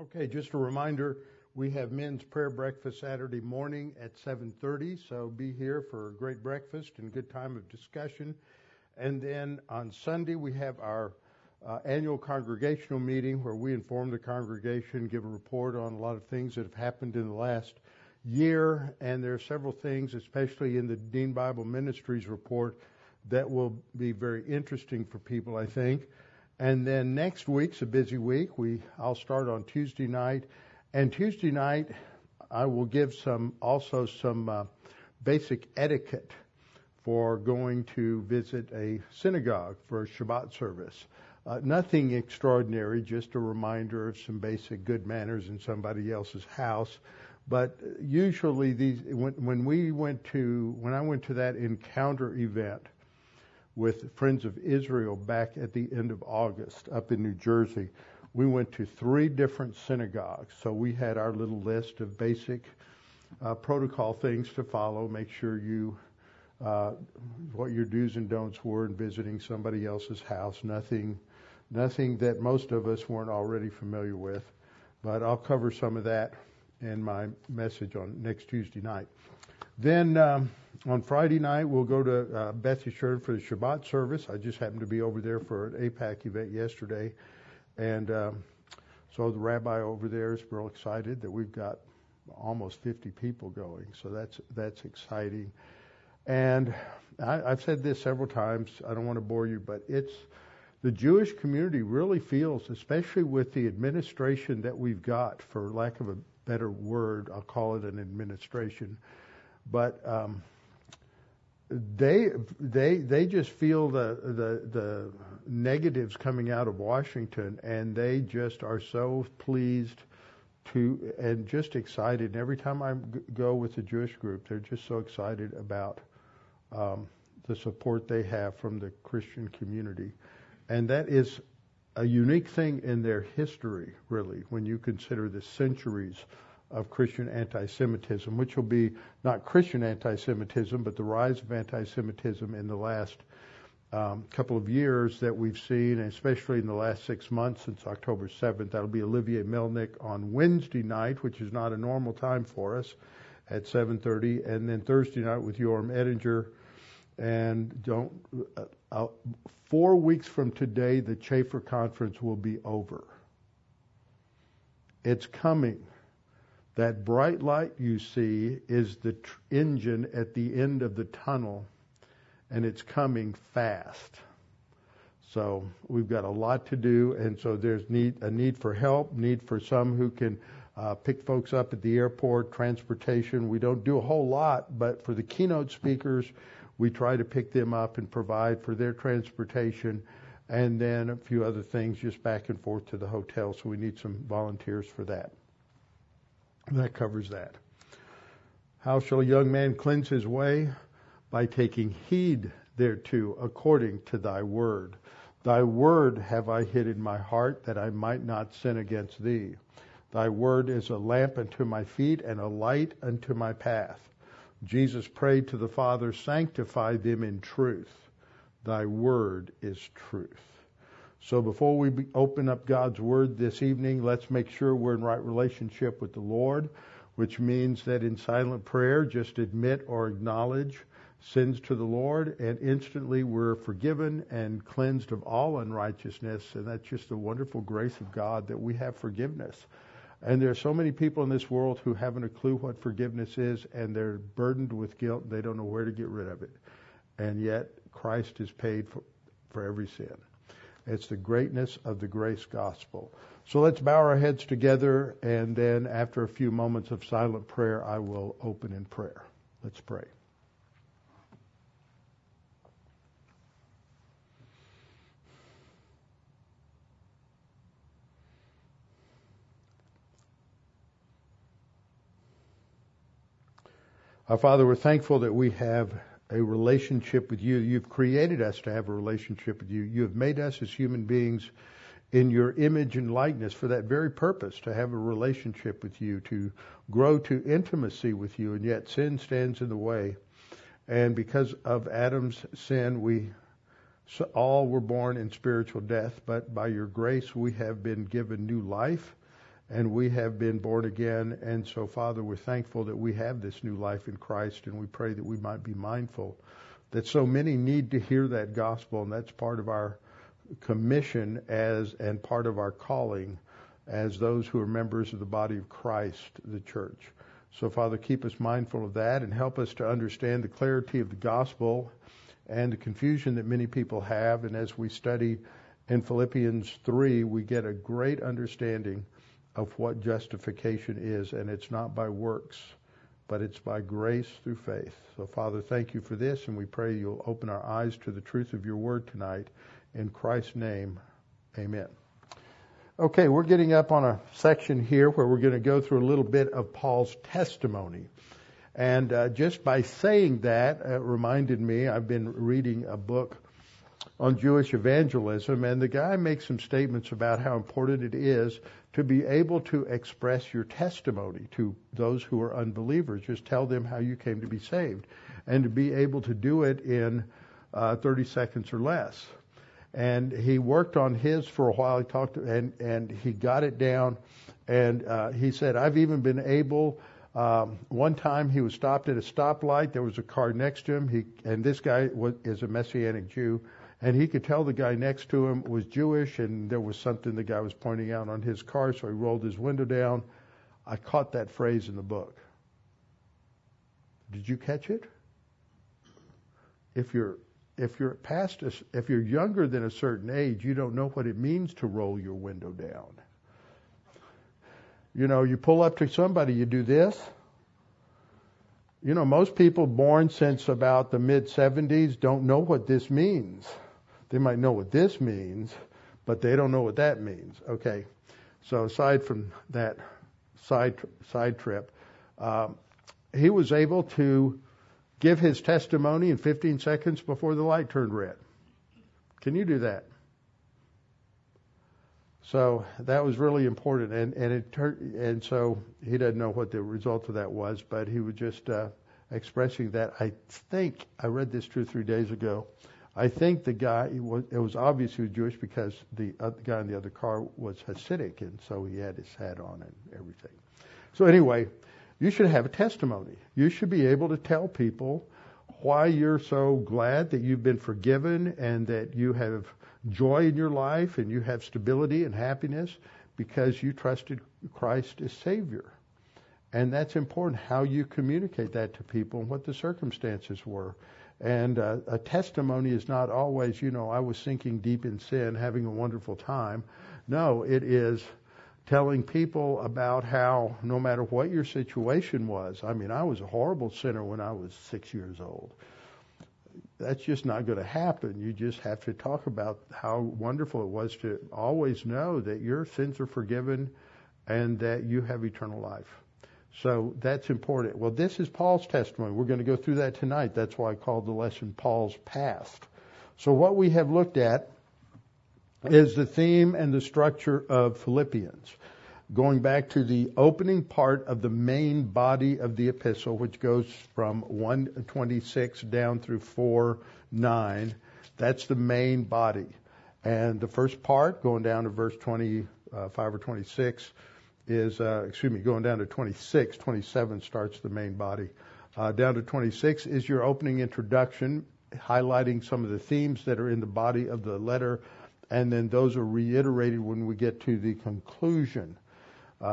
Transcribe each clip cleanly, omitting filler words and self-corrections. Okay, just a reminder, we have men's prayer breakfast Saturday morning at 7:30, so be here for a great breakfast and good time of discussion. And then on Sunday, we have our annual congregational meeting where we inform the congregation, give a report on a lot of things that have happened in the last year. And there are several things, especially in the Dean Bible Ministries report, that will be very interesting for people, I think. And then next week's a busy week. I'll start on Tuesday night. And Tuesday night, I will give some basic etiquette for going to visit a synagogue for a Shabbat service. Nothing extraordinary, just a reminder of some basic good manners in somebody else's house. But usually when I went to that encounter event with Friends of Israel back at the end of August up in New Jersey, we went to 3 different synagogues. So we had our little list of basic protocol things to follow. Make sure you what your do's and don'ts were in visiting somebody else's house. Nothing that most of us weren't already familiar with. But I'll cover some of that in my message on next Tuesday night. Then on Friday night, we'll go to Bethesda Sherd for the Shabbat service. I just happened to be over there for an APAC event yesterday. And so the rabbi over there is real excited that we've got almost 50 people going. So that's exciting. And I've said this several times. I don't want to bore you, but it's the Jewish community really feels, especially with the administration that we've got, for lack of a better word, I'll call it an administration, but they just feel the negatives coming out of Washington, and they just are so pleased to and just excited. And every time I go with the Jewish group, they're just so excited about the support they have from the Christian community, and that is a unique thing in their history, really, when you consider the centuries of Christian anti-Semitism, which will be not Christian anti-Semitism, but the rise of anti-Semitism in the last couple of years that we've seen, and especially in the last 6 months since October 7th. That'll be Olivier Melnick on Wednesday night, which is not a normal time for us, at 7:30, and then Thursday night with Yoram Ettinger. And 4 weeks from today, the Chafer Conference will be over. It's coming. That bright light you see is the engine at the end of the tunnel, and it's coming fast. So we've got a lot to do, and so there's a need for help, need for some who can pick folks up at the airport, transportation. We don't do a whole lot, but for the keynote speakers, we try to pick them up and provide for their transportation, and then a few other things just back and forth to the hotel. So we need some volunteers for that. That covers that. How shall a young man cleanse his way? By taking heed thereto, according to thy word. Thy word have I hid in my heart, that I might not sin against thee. Thy word is a lamp unto my feet and a light unto my path. Jesus prayed to the Father, sanctify them in truth. Thy word is truth. So before we open up God's word this evening, let's make sure we're in right relationship with the Lord, which means that in silent prayer, just admit or acknowledge sins to the Lord, and instantly we're forgiven and cleansed of all unrighteousness. And that's just the wonderful grace of God that we have forgiveness. And there are so many people in this world who haven't a clue what forgiveness is, and they're burdened with guilt, and they don't know where to get rid of it. And yet, Christ has paid for every sin. It's the greatness of the grace gospel. So let's bow our heads together, and then after a few moments of silent prayer, I will open in prayer. Let's pray. Our Father, we're thankful that we have a relationship with you. You've created us to have a relationship with you. You have made us as human beings in your image and likeness for that very purpose, to have a relationship with you, to grow to intimacy with you, and yet sin stands in the way. And because of Adam's sin, we all were born in spiritual death, but by your grace we have been given new life. and we have been born again. And so, Father, we're thankful that we have this new life in Christ, and we pray that we might be mindful that so many need to hear that gospel, and that's part of our commission as and part of our calling as those who are members of the body of Christ, the church. So, Father, keep us mindful of that and help us to understand the clarity of the gospel and the confusion that many people have. And as we study in Philippians 3, we get a great understanding of what justification is, and it's not by works, but it's by grace through faith. So, Father, thank you for this, and we pray you'll open our eyes to the truth of your word tonight. In Christ's name, amen. Okay, we're getting up on a section here where we're going to go through a little bit of Paul's testimony. And just by saying that, it reminded me, I've been reading a book on Jewish evangelism, and the guy makes some statements about how important it is to be able to express your testimony to those who are unbelievers. Just tell them how you came to be saved, and to be able to do it in 30 seconds or less. And he worked on his for a while. He talked and he got it down. And he said, I've even been able. One time he was stopped at a stoplight. There was a car next to him. This guy is a Messianic Jew, and he could tell the guy next to him was Jewish, and there was something the guy was pointing out on his car, so he rolled his window down. I caught that phrase in the book. Did you catch it? If you're younger than a certain age, you don't know what it means to roll your window down. You know, you pull up to somebody, you do this. You know, most people born since about the mid-70s don't know what this means. They might know what this means, but they don't know what that means. Okay, so aside from that side trip, he was able to give his testimony in 15 seconds before the light turned red. Can you do that? So that was really important, and so he doesn't know what the result of that was, but he was just expressing that. I think I read this 2 or 3 days ago. I think the guy it was obvious he was Jewish because the guy in the other car was Hasidic, and so he had his hat on and everything. So anyway. You should have a testimony. You should be able to tell people why you're so glad that you've been forgiven and that you have joy in your life and you have stability and happiness because you trusted Christ as Savior. And that's important, how you communicate that to people and what the circumstances were. And a testimony is not always, you know, I was sinking deep in sin, having a wonderful time. No, it is telling people about how, no matter what your situation was, I mean, I was a horrible sinner when I was 6 years old. That's just not going to happen. You just have to talk about how wonderful it was to always know that your sins are forgiven and that you have eternal life. So that's important. Well, this is Paul's testimony. We're going to go through that tonight. That's why I called the lesson Paul's Past. So what we have looked at is the theme and the structure of Philippians, going back to the opening part of the main body of the epistle, which goes from 1:26 down through 4:9. That's the main body. And the first part, going down to verse 25 or 26, is, going down to 26, 27 starts the main body. Down to 26 is your opening introduction, highlighting some of the themes that are in the body of the letter, and then those are reiterated when we get to the conclusion.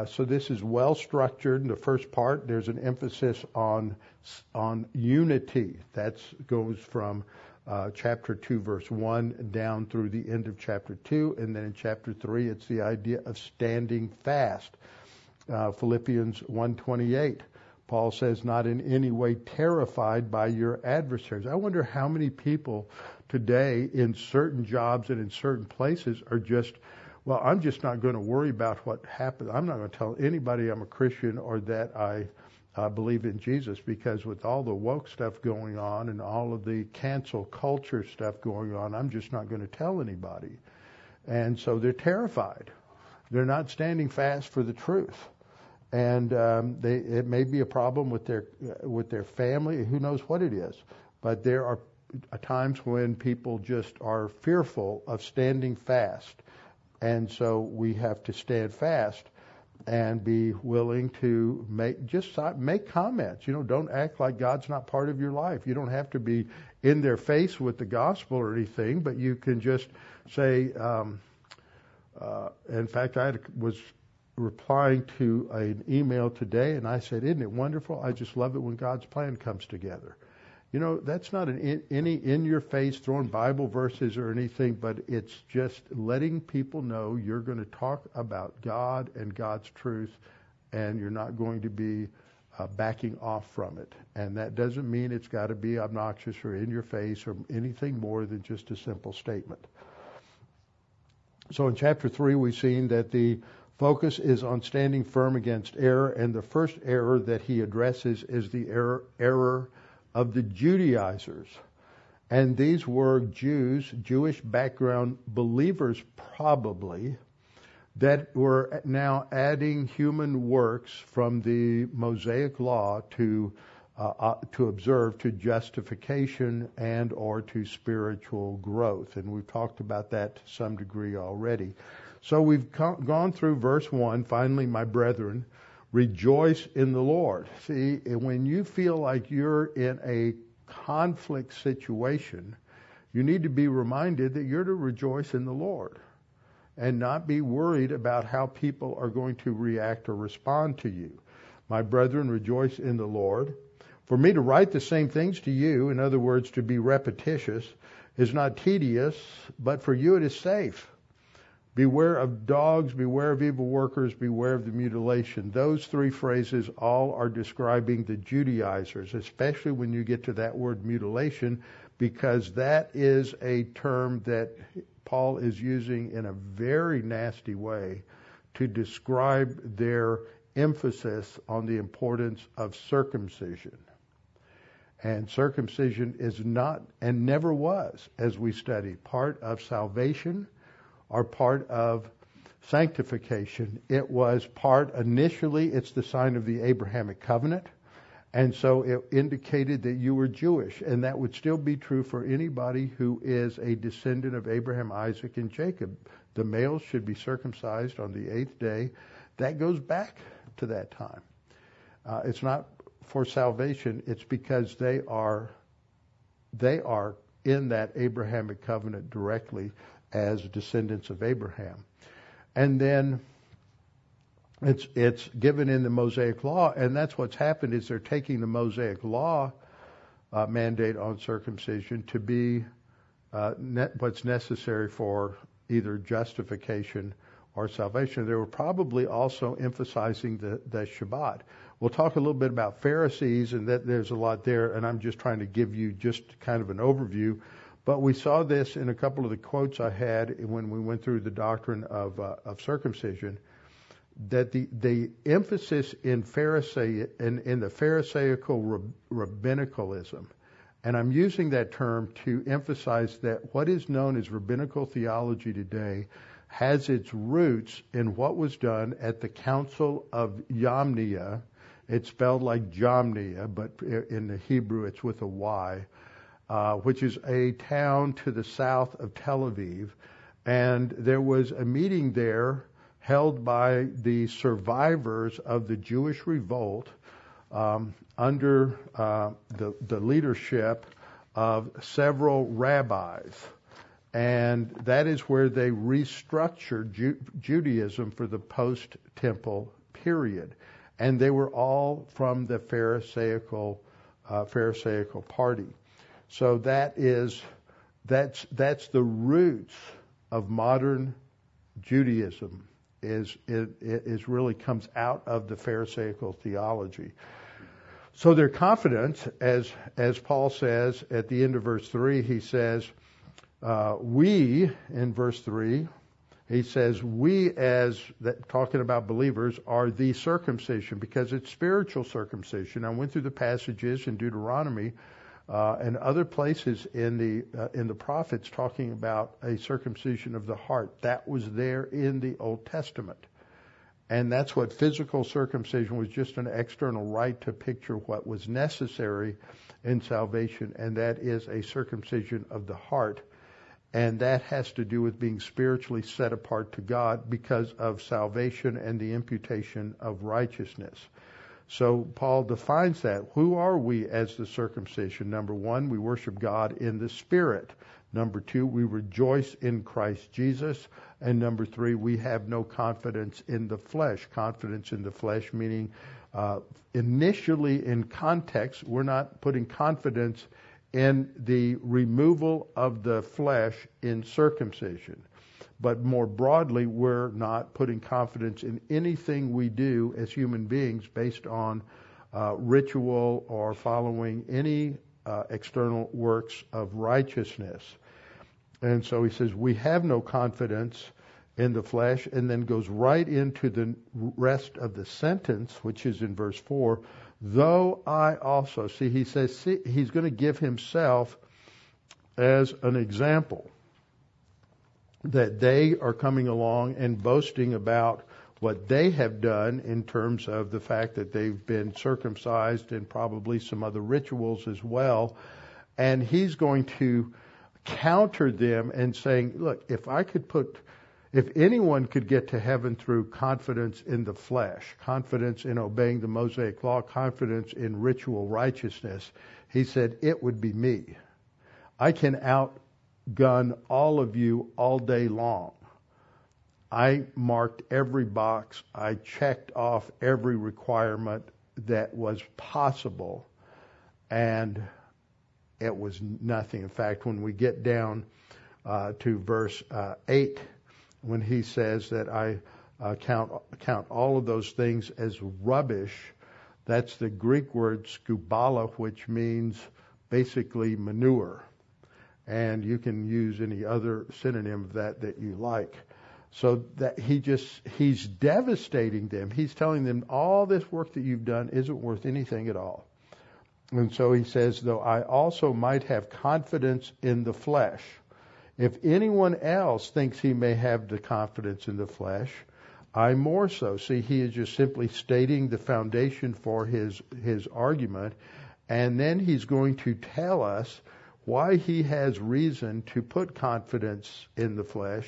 So this is well structured. In the first part, there's an emphasis on unity. That goes from chapter 2, verse 1, down through the end of chapter 2. And then in chapter 3, it's the idea of standing fast. Philippians 1:28, Paul says, not in any way terrified by your adversaries. I wonder how many people today in certain jobs and in certain places are just, well, I'm just not going to worry about what happens. I'm not going to tell anybody I'm a Christian or that I believe in Jesus, because with all the woke stuff going on and all of the cancel culture stuff going on, I'm just not going to tell anybody. And so they're terrified. They're not standing fast for the truth. And it may be a problem with their family. Who knows what it is? But there are times when people just are fearful of standing fast, and so we have to stand fast. and be willing to make comments. Don't act like God's not part of your life. You don't have to be in their face with the gospel or anything, but you can just say, in fact, I was replying to an email today, and I said, isn't it wonderful? I just love it when God's plan comes together. That's not any in-your-face throwing Bible verses or anything, but it's just letting people know you're going to talk about God and God's truth, and you're not going to be backing off from it. And that doesn't mean it's got to be obnoxious or in-your-face or anything more than just a simple statement. So in chapter 3, we've seen that the focus is on standing firm against error, and the first error that he addresses is the error of the Judaizers. And these were Jews, Jewish background believers probably, that were now adding human works from the Mosaic law to observe, to justification and or to spiritual growth. And we've talked about that to some degree already. So we've gone through verse 1, finally, my brethren, rejoice in the Lord. See, when you feel like you're in a conflict situation, you need to be reminded that you're to rejoice in the Lord and not be worried about how people are going to react or respond to you. My brethren, rejoice in the Lord. For me to write the same things to you, in other words, to be repetitious, is not tedious, but for you it is safe. Beware of dogs, beware of evil workers, beware of the mutilation. Those three phrases all are describing the Judaizers, especially when you get to that word mutilation, because that is a term that Paul is using in a very nasty way to describe their emphasis on the importance of circumcision. And circumcision is not, and never was, as we study, part of salvation or part of sanctification. It was part, initially, it's the sign of the Abrahamic covenant, and so it indicated that you were Jewish, and that would still be true for anybody who is a descendant of Abraham, Isaac, and Jacob. The males should be circumcised on the 8th day. That goes back to that time. It's not for salvation, it's because they are in that Abrahamic covenant directly as descendants of Abraham. And then it's given in the Mosaic law, and that's what's happened is they're taking the Mosaic law mandate on circumcision to be what's necessary for either justification or salvation. They were probably also emphasizing the Shabbat. We'll talk a little bit about Pharisees, and that there's a lot there, and I'm just trying to give you just kind of an overview. But we saw this in a couple of the quotes I had when we went through the doctrine of circumcision, that the emphasis in the Pharisaical rabbinicalism, and I'm using that term to emphasize that what is known as rabbinical theology today has its roots in what was done at the Council of Yomnia. It's spelled like Jamnia, but in the Hebrew it's with a Y. Which is a town to the south of Tel Aviv. And there was a meeting there held by the survivors of the Jewish revolt under the leadership of several rabbis. And that is where they restructured Judaism for the post-temple period. And they were all from the Pharisaical party. So that's the roots of modern Judaism. It really comes out of the Pharisaical theology. So their confidence, as Paul says at the end of verse 3, he says, we as that, talking about believers, are the circumcision, because it's spiritual circumcision. I went through the passages in Deuteronomy. And other places in the prophets talking about a circumcision of the heart. That was there in the Old Testament. And that's what physical circumcision was, just an external rite to picture what was necessary in salvation, and that is a circumcision of the heart. And that has to do with being spiritually set apart to God because of salvation and the imputation of righteousness. So Paul defines that. Who are we as the circumcision? Number one, we worship God in the Spirit. Number two, we rejoice in Christ Jesus. And number three, we have no confidence in the flesh. Confidence in the flesh meaning initially in context, we're not putting confidence in the removal of the flesh in circumcision. But more broadly, we're not putting confidence in anything we do as human beings based on ritual or following any external works of righteousness. And so he says, we have no confidence in the flesh, and then goes right into the rest of the sentence, which is in verse 4, though I also, see, he says, see, he's going to give himself as an example that they are coming along and boasting about what they have done in terms of the fact that they've been circumcised and probably some other rituals as well. And he's going to counter them and saying, look, if anyone could get to heaven through confidence in the flesh, confidence in obeying the Mosaic law, confidence in ritual righteousness, he said, it would be me. I can outgun all of you all day long. I marked every box. I checked off every requirement that was possible, and it was nothing. In fact, when we get down to verse 8, when he says that I count all of those things as rubbish, that's the Greek word skubala, which means basically manure. And you can use any other synonym of that you like. So that he's devastating them. He's telling them all this work that you've done isn't worth anything at all. And so he says, though I also might have confidence in the flesh. If anyone else thinks he may have the confidence in the flesh, I more so. See, he is just simply stating the foundation for his argument. And then he's going to tell us why he has reason to put confidence in the flesh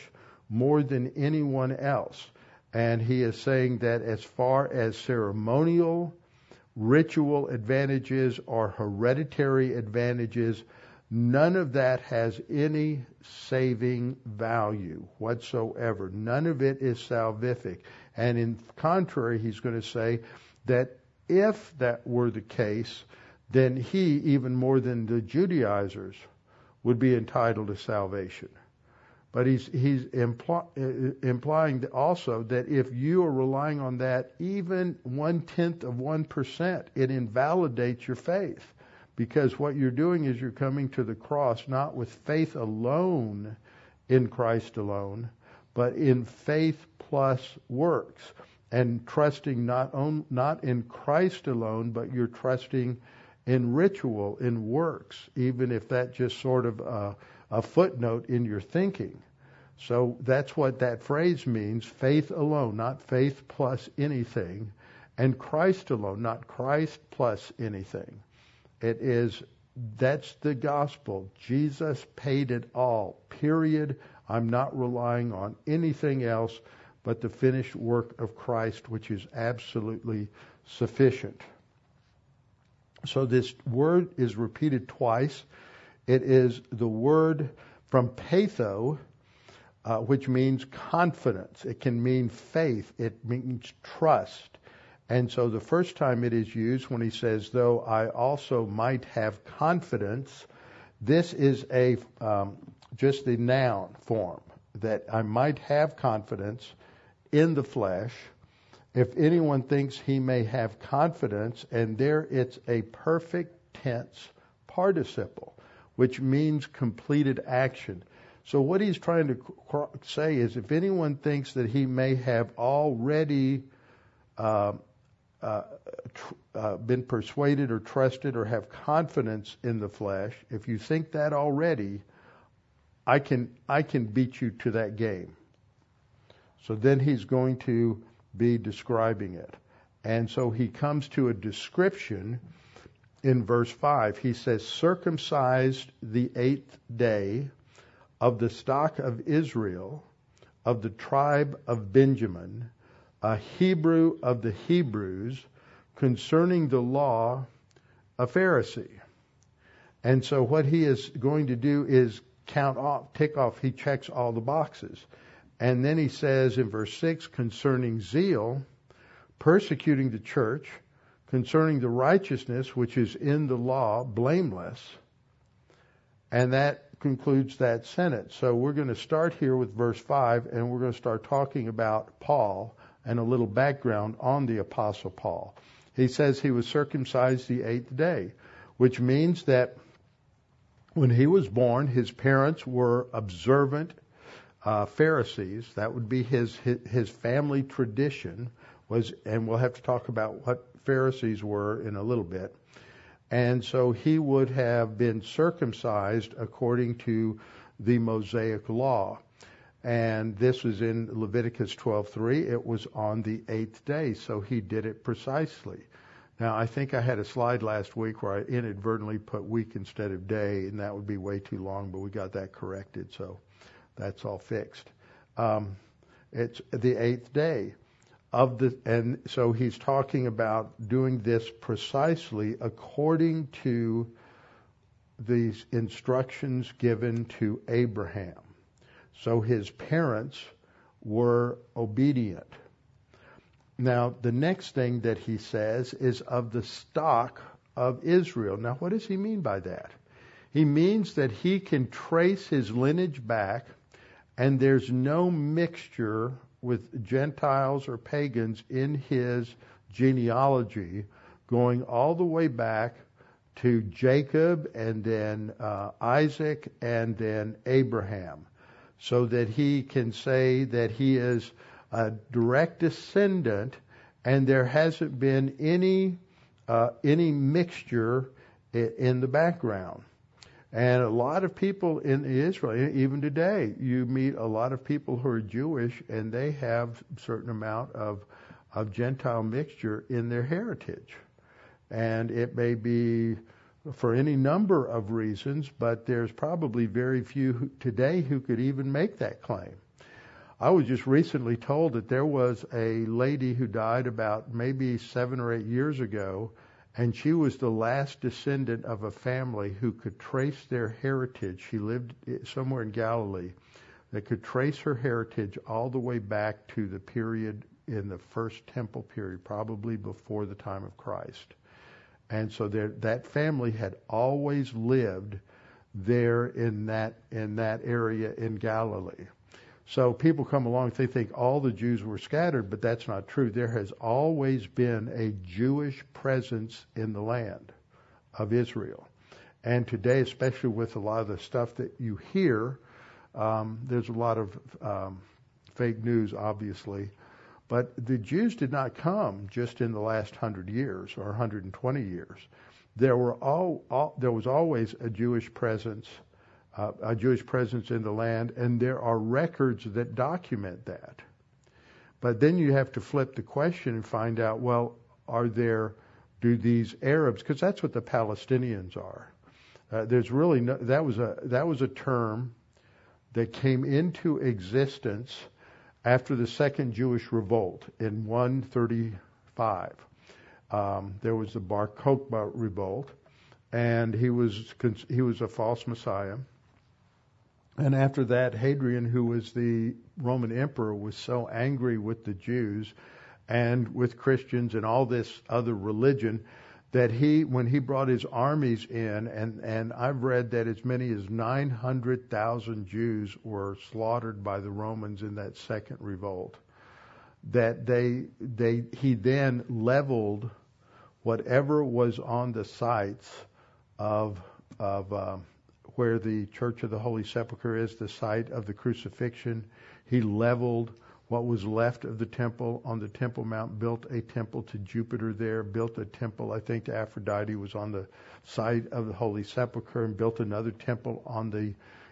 more than anyone else. And he is saying that as far as ceremonial, ritual advantages or hereditary advantages, none of that has any saving value whatsoever. None of it is salvific. And in contrary, he's going to say that if that were the case, then he, even more than the Judaizers, would be entitled to salvation. But he's implying also that if you are relying on that, even 0.1%, it invalidates your faith. Because what you're doing is you're coming to the cross not with faith alone in Christ alone, but in faith plus works, and trusting not in Christ alone, but you're trusting in ritual, in works, even if that just sort of a footnote in your thinking. So that's what that phrase means, faith alone, not faith plus anything, and Christ alone, not Christ plus anything. That's the gospel. Jesus paid it all, period. I'm not relying on anything else but the finished work of Christ, which is absolutely sufficient. So this word is repeated twice. It is the word from patho, which means confidence. It can mean faith. It means trust. And so the first time it is used, when he says, though I also might have confidence, this is just the noun form, that I might have confidence in the flesh. If anyone thinks he may have confidence, and there it's a perfect tense participle, which means completed action. So what he's trying to say is if anyone thinks that he may have already been persuaded or trusted or have confidence in the flesh, if you think that already, I can beat you to that game. So then he's going to be describing it. And so he comes to a description in verse 5. He says, circumcised the 8th day of the stock of Israel, of the tribe of Benjamin, a Hebrew of the Hebrews, concerning the law, a Pharisee. And so what he is going to do is he checks all the boxes. And then he says in verse 6, concerning zeal, persecuting the church, concerning the righteousness which is in the law, blameless. And that concludes that sentence. So we're going to start here with verse 5, and we're going to start talking about Paul and a little background on the Apostle Paul. He says he was circumcised the 8th day, which means that when he was born, his parents were observant Pharisees. That would be his family tradition was, and we'll have to talk about what Pharisees were in a little bit. And so he would have been circumcised according to the Mosaic law. And this was in Leviticus 12:3. It was on the 8th day, so he did it precisely. Now, I think I had a slide last week where I inadvertently put week instead of day, and that would be way too long, but we got that corrected, so that's all fixed. It's the 8th day. And so he's talking about doing this precisely according to these instructions given to Abraham. So his parents were obedient. Now, the next thing that he says is of the stock of Israel. Now, what does he mean by that? He means that he can trace his lineage back, and there's no mixture with Gentiles or pagans in his genealogy, going all the way back to Jacob and then Isaac and then Abraham, so that he can say that he is a direct descendant, and there hasn't been any mixture in the background. And a lot of people in Israel, even today, you meet a lot of people who are Jewish, and they have a certain amount of Gentile mixture in their heritage. And it may be for any number of reasons, but there's probably very few today who could even make that claim. I was just recently told that there was a lady who died about maybe 7 or 8 years ago, and she was the last descendant of a family who could trace their heritage. She lived somewhere in Galilee, that could trace her heritage all the way back to the period in the first temple period, probably before the time of Christ. And so that family had always lived there in that area in Galilee. So people come along, they think all the Jews were scattered, but that's not true. There has always been a Jewish presence in the land of Israel. And today, especially with a lot of the stuff that you hear, there's a lot of fake news, obviously. But the Jews did not come just in the last 100 years or 120 years. There was always a Jewish presence in the land, and there are records that document that. But then you have to flip the question and find out, well, do these Arabs, because that's what the Palestinians are. That was a term that came into existence after the Second Jewish Revolt in 135. There was the Bar Kokhba Revolt, and he was a false messiah. And after that, Hadrian, who was the Roman emperor, was so angry with the Jews and with Christians and all this other religion that when he brought his armies in, and I've read that as many as 900,000 Jews were slaughtered by the Romans in that second revolt, that he then leveled whatever was on the sites of where the Church of the Holy Sepulchre is, the site of the crucifixion. He leveled what was left of the temple on the Temple Mount, built a temple to Jupiter there, built a temple, I think, to Aphrodite, was on the site of the Holy Sepulchre, and built another temple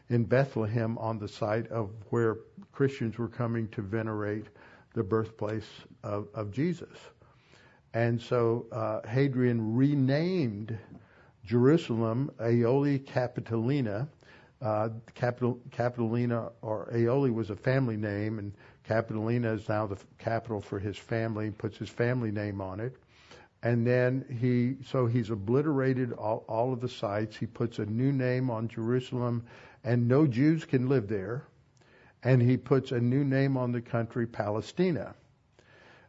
in Bethlehem on the site of where Christians were coming to venerate the birthplace of Jesus. And so Hadrian renamed Jerusalem Aeoli Capitolina, Capitolina or Aioli was a family name, and Capitolina is now the capital for his family, and puts his family name on it. And then he's obliterated all of the sites. He puts a new name on Jerusalem, and no Jews can live there. And he puts a new name on the country, Palestina.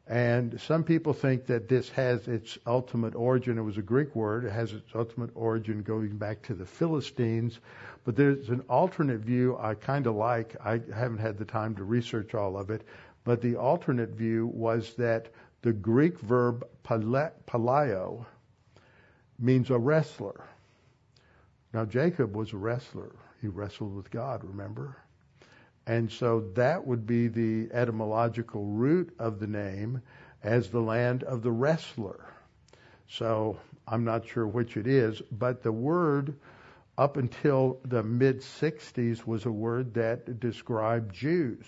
And some people think that this has its ultimate origin. It was a Greek word. It has its ultimate origin going back to the Philistines. But there's an alternate view I kind of like. I haven't had the time to research all of it. But the alternate view was that the Greek verb paleo means a wrestler. Now, Jacob was a wrestler. He wrestled with God, remember? And so that would be the etymological root of the name, as the land of the wrestler. So I'm not sure which it is, but the word up until the mid-60s was a word that described Jews.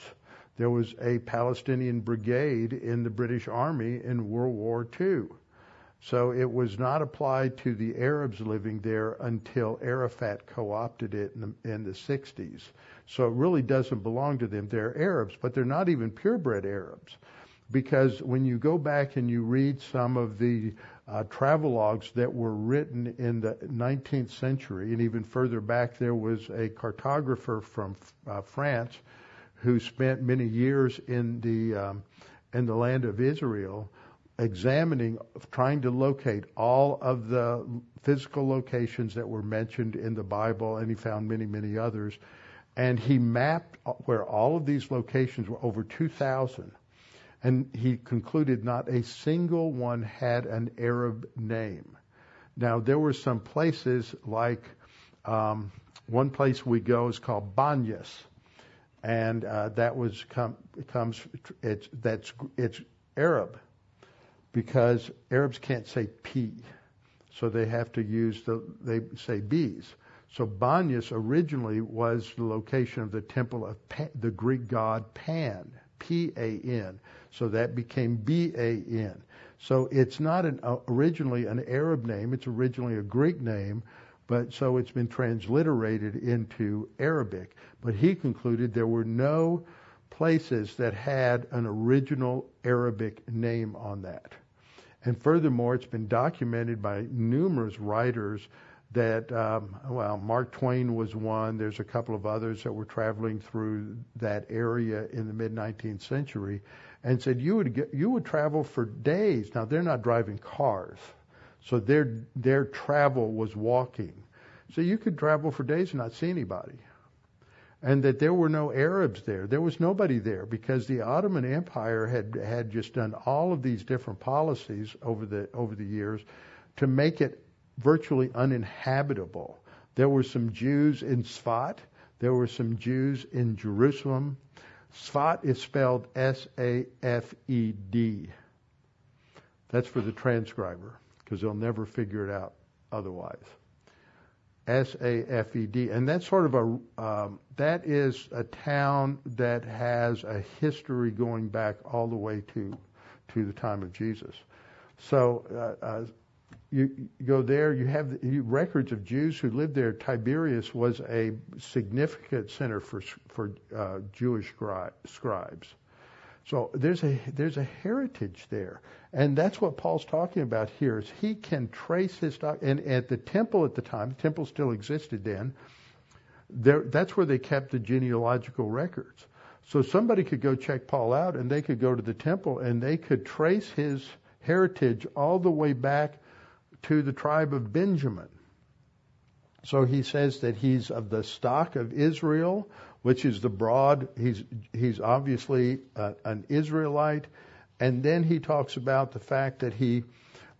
There was a Palestinian brigade in the British Army in World War II. So it was not applied to the Arabs living there until Arafat co-opted it in the 60s. So it really doesn't belong to them. They're Arabs, but they're not even purebred Arabs. Because when you go back and you read some of the travelogues that were written in the 19th century, and even further back, there was a cartographer from France who spent many years in the land of Israel examining, trying to locate all of the physical locations that were mentioned in the Bible, and he found many, many others. And he mapped where all of these locations were, over 2,000, and he concluded not a single one had an Arab name. Now, there were some places like one place we go is called Banyas, and it's Arab, because Arabs can't say P, so they have to they say B's. So Banyas originally was the location of the temple of the Greek god Pan, P-A-N. So that became B-A-N. So it's not originally an Arab name, it's originally a Greek name, but so it's been transliterated into Arabic. But he concluded there were no places that had an original Arabic name on that. And furthermore, it's been documented by numerous writers that, Mark Twain was one. There's a couple of others that were traveling through that area in the mid-19th century and said you would travel for days. Now, they're not driving cars. So their travel was walking. So you could travel for days and not see anybody. And that there were no Arabs there. There was nobody there because the Ottoman Empire had just done all of these different policies over the years to make it virtually uninhabitable. There were some Jews in Sfat. There were some Jews in Jerusalem. Sfat is spelled S-A-F-E-D. That's for the transcriber, because they'll never figure it out otherwise. S-A-F-E-D. And that's sort of that is a town that has a history going back all the way to the time of Jesus. So you go there, you have records of Jews who lived there. Tiberias was a significant center for Jewish scribes. So there's a heritage there, and that's what Paul's talking about here. Is he can trace his and at the temple at the time, the temple still existed then. That's where they kept the genealogical records. So somebody could go check Paul out, and they could go to the temple, and they could trace his heritage all the way back to the tribe of Benjamin. So he says that he's of the stock of Israel, which is the broad, he's obviously an Israelite. And then he talks about the fact that he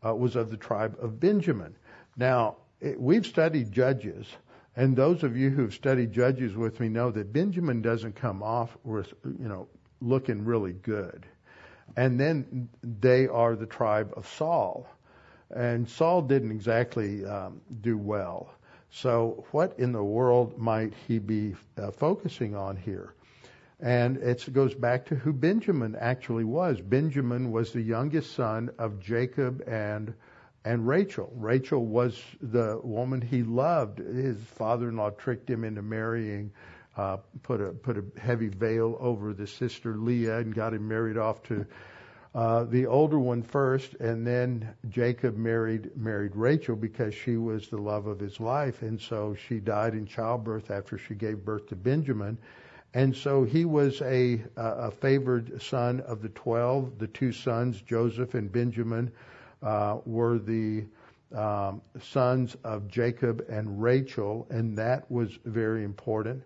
was of the tribe of Benjamin. Now, we've studied Judges, and those of you who've studied Judges with me know that Benjamin doesn't come off with, looking really good. And then they are the tribe of Saul. And Saul didn't exactly do well. So what in the world might he be focusing on here? And it goes back to who Benjamin actually was. Benjamin was the youngest son of Jacob and and Rachel. Rachel was the woman he loved. His father-in-law tricked him into marrying, put a heavy veil over the sister Leah and got him married off to the older one first, and then Jacob married Rachel because she was the love of his life, and so she died in childbirth after she gave birth to Benjamin. And so he was a favored son of the 12. The two sons, Joseph and Benjamin, were the sons of Jacob and Rachel, and that was very important.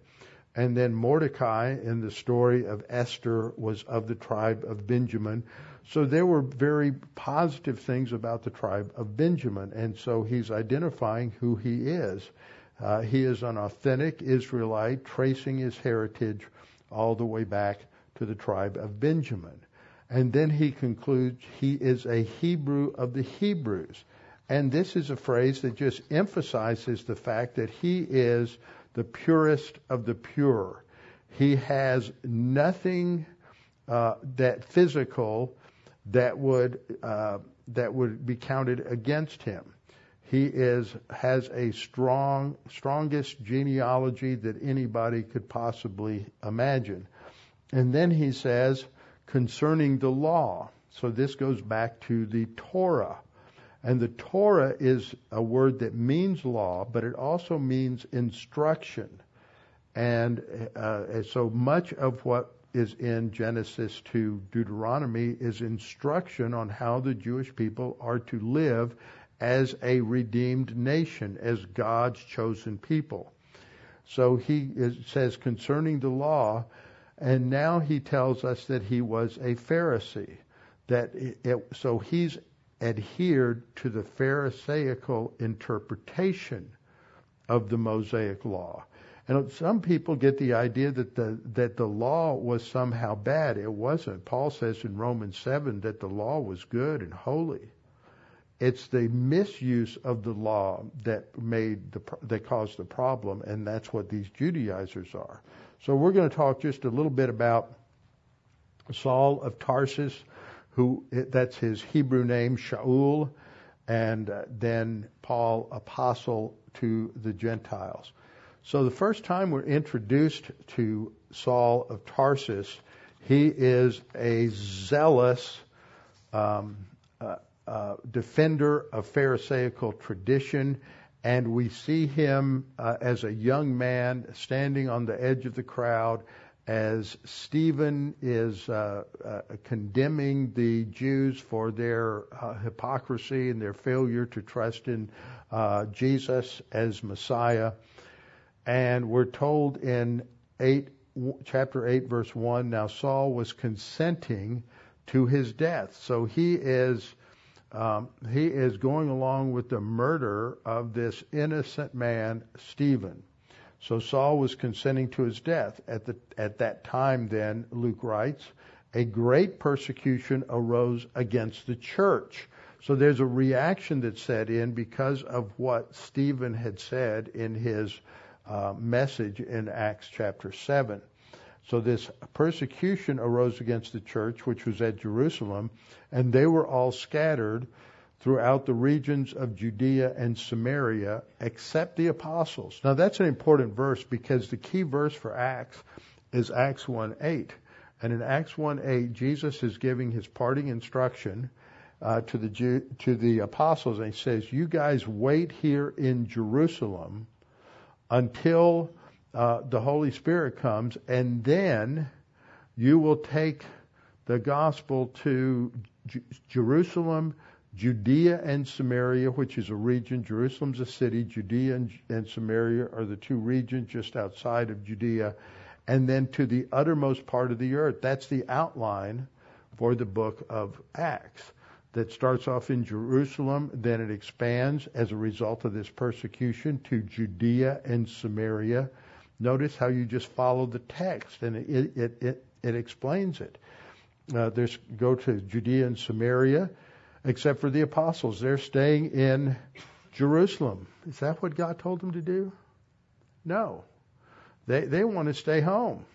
And then Mordecai, in the story of Esther, was of the tribe of Benjamin. So there were very positive things about the tribe of Benjamin, and so he's identifying who he is. He is an authentic Israelite, tracing his heritage all the way back to the tribe of Benjamin. And then he concludes he is a Hebrew of the Hebrews. And this is a phrase that just emphasizes the fact that he is the purest of the pure. He has nothing that physical that would be counted against him. He has a strongest genealogy that anybody could possibly imagine. And then he says, concerning the law. So this goes back to the Torah. And the Torah is a word that means law, but it also means instruction. And so much of what is in Genesis to Deuteronomy is instruction on how the Jewish people are to live as a redeemed nation, as God's chosen people. So says concerning the law, and now he tells us that he was a Pharisee. So he's adhered to the Pharisaical interpretation of the Mosaic law. And some people get the idea that the law was somehow bad. It wasn't. Paul says in Romans 7 that the law was good and holy. It's the misuse of the law that caused the problem, and that's what these Judaizers are. So we're going to talk just a little bit about Saul of Tarsus, who that's his Hebrew name, Shaul, and then Paul, apostle to the Gentiles. So the first time we're introduced to Saul of Tarsus, he is a zealous defender of Pharisaical tradition, and we see him as a young man standing on the edge of the crowd as Stephen is condemning the Jews for their hypocrisy and their failure to trust in Jesus as Messiah. And we're told in chapter 8, verse 1, now Saul was consenting to his death. So he is going along with the murder of this innocent man, Stephen. So Saul was consenting to his death. At that time then, Luke writes, a great persecution arose against the church. So there's a reaction that set in because of what Stephen had said in his message in Acts chapter 7. So this persecution arose against the church, which was at Jerusalem, and they were all scattered throughout the regions of Judea and Samaria, except the apostles. Now that's an important verse because the key verse for Acts is Acts 1:8. And in Acts 1:8, Jesus is giving his parting instruction to the apostles, and he says, you guys wait here in Jerusalem until the Holy Spirit comes, and then you will take the gospel to Jerusalem, Judea, and Samaria, which is a region. Jerusalem's a city. Judea and Samaria are the two regions just outside of Judea, and then to the uttermost part of the earth. That's the outline for the book of Acts that starts off in Jerusalem, then it expands as a result of this persecution to Judea and Samaria. Notice how you just follow the text, and it explains it. Go to Judea and Samaria, except for the apostles. They're staying in Jerusalem. Is that what God told them to do? No. They want to stay home.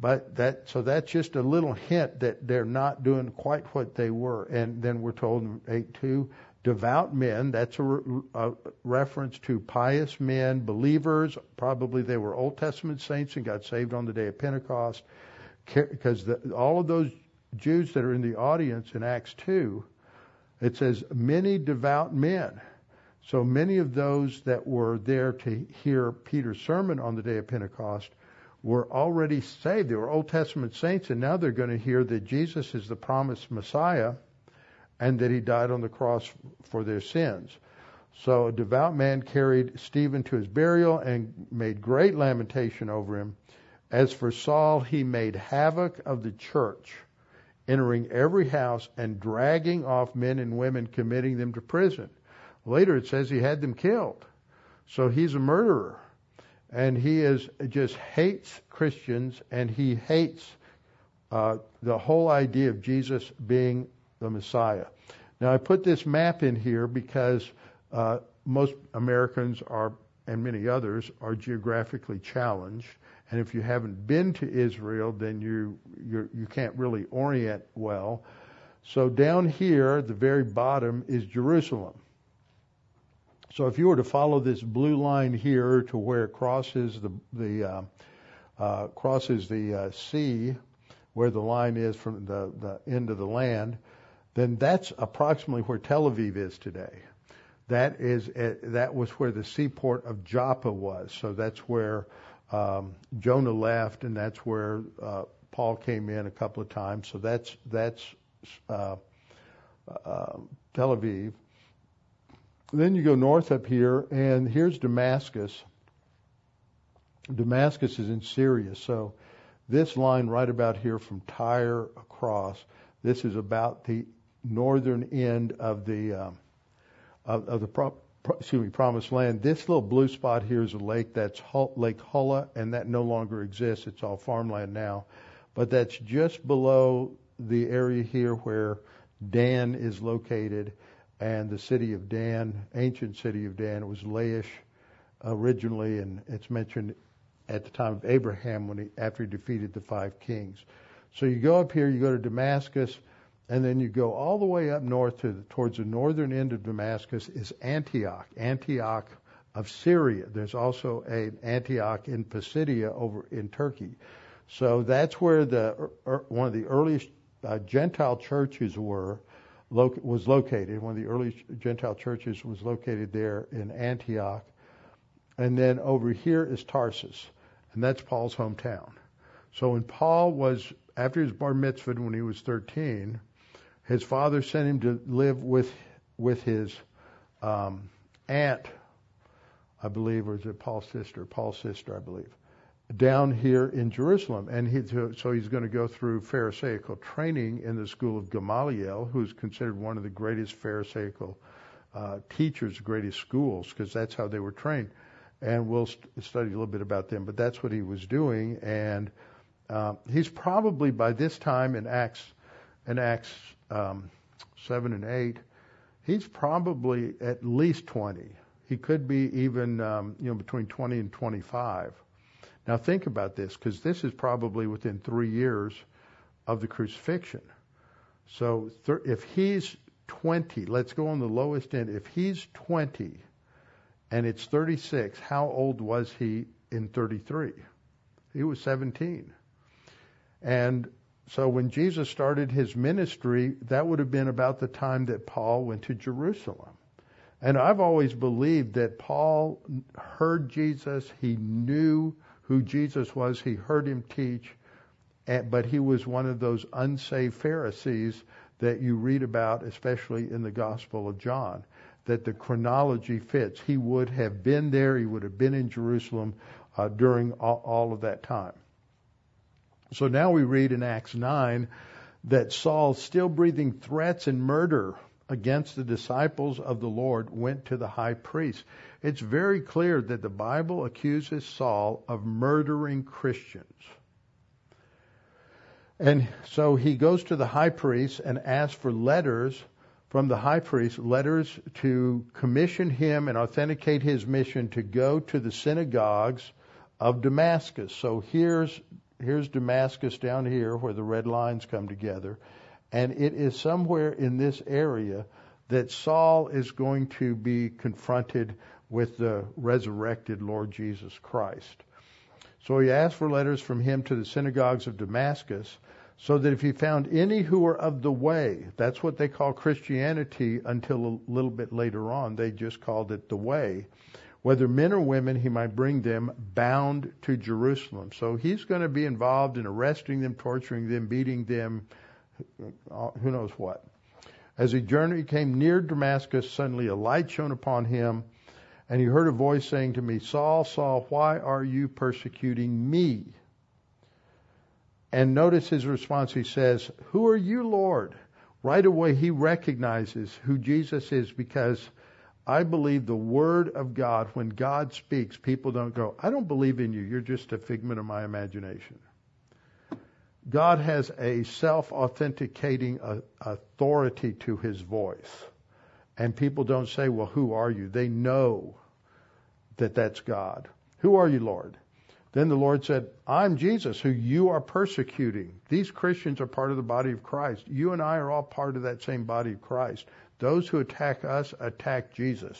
But so that's just a little hint that they're not doing quite what they were. And then we're told in 8:2, devout men, that's a reference to pious men, believers. Probably they were Old Testament saints and got saved on the day of Pentecost, because all of those Jews that are in the audience in Acts 2, it says many devout men. So many of those that were there to hear Peter's sermon on the day of Pentecost were already saved. They were Old Testament saints, and now they're going to hear that Jesus is the promised Messiah and that he died on the cross for their sins. So a devout man carried Stephen to his burial and made great lamentation over him. As for Saul, he made havoc of the church, entering every house and dragging off men and women, committing them to prison. Later it says he had them killed. So he's a murderer. And he just hates Christians, and he hates the whole idea of Jesus being the Messiah. Now, I put this map in here because most Americans are, and many others, are geographically challenged. And if you haven't been to Israel, then you can't really orient well. So down here, the very bottom, is Jerusalem. So if you were to follow this blue line here to where it crosses the sea, where the line is from the end of the land, then that's approximately where Tel Aviv is today. That was where the seaport of Joppa was. So that's where Jonah left, and that's where Paul came in a couple of times. So that's Tel Aviv. Then you go north up here, and here's Damascus. Damascus is in Syria, so this line right about here from Tyre across, this is about the northern end of the Promised Land. This little blue spot here is a lake. That's Lake Hullah, and that no longer exists. It's all farmland now, but that's just below the area here where Dan is located. And the city of Dan, ancient city of Dan, was Laish originally, and it's mentioned at the time of Abraham after he defeated the five kings. So you go up here, you go to Damascus, and then you go all the way up north towards the northern end of Damascus is Antioch of Syria. There's also an Antioch in Pisidia over in Turkey. So that's where one of the earliest Gentile churches was located. One of the early Gentile churches was located there in Antioch. And then over here is Tarsus, and that's Paul's hometown. So when Paul was, after his bar mitzvah, when he was 13, his father sent him to live with his aunt, I believe, or is it Paul's sister, I believe, down here in Jerusalem. And so he's going to go through Pharisaical training in the school of Gamaliel, who's considered one of the greatest Pharisaical teachers, greatest schools, because that's how they were trained. And we'll study a little bit about them, but that's what he was doing. And he's probably, by this time in Acts 7 and 8, he's probably at least 20. He could be even between 20 and 25. Now think about this, because this is probably within 3 years of the crucifixion. So if he's 20, let's go on the lowest end. If he's 20 and it's 36, how old was he in 33? He was 17. And so when Jesus started his ministry, that would have been about the time that Paul went to Jerusalem. And I've always believed that Paul heard Jesus, he knew who Jesus was, he heard him teach, but he was one of those unsaved Pharisees that you read about, especially in the Gospel of John, that the chronology fits. He would have been there, he would have been in Jerusalem during all of that time. So now we read in Acts 9 that Saul, still breathing threats and murder against the disciples of the Lord, went to the high priest. It's very clear that the Bible accuses Saul of murdering Christians. And so he goes to the high priest and asks for letters from the high priest, letters to commission him and authenticate his mission to go to the synagogues of Damascus. So here's Damascus down here where the red lines come together. And it is somewhere in this area that Saul is going to be confronted with the resurrected Lord Jesus Christ. So he asked for letters from him to the synagogues of Damascus, so that if he found any who were of the way — that's what they call Christianity until a little bit later on, they just called it the way — whether men or women, he might bring them bound to Jerusalem. So he's going to be involved in arresting them, torturing them, beating them, who knows what. As he journeyed, came near Damascus, suddenly a light shone upon him, and he heard a voice saying to me, Saul, Saul, why are you persecuting me? And notice his response. He says, who are you, Lord? Right away, he recognizes who Jesus is, because I believe the word of God. When God speaks, people don't go, I don't believe in you, you're just a figment of my imagination. God has a self-authenticating authority to his voice. And people don't say, well, who are you? They know that that's God. Who are you, Lord? Then the Lord said, I'm Jesus, who you are persecuting. These Christians are part of the body of Christ. You and I are all part of that same body of Christ. Those who attack us attack Jesus.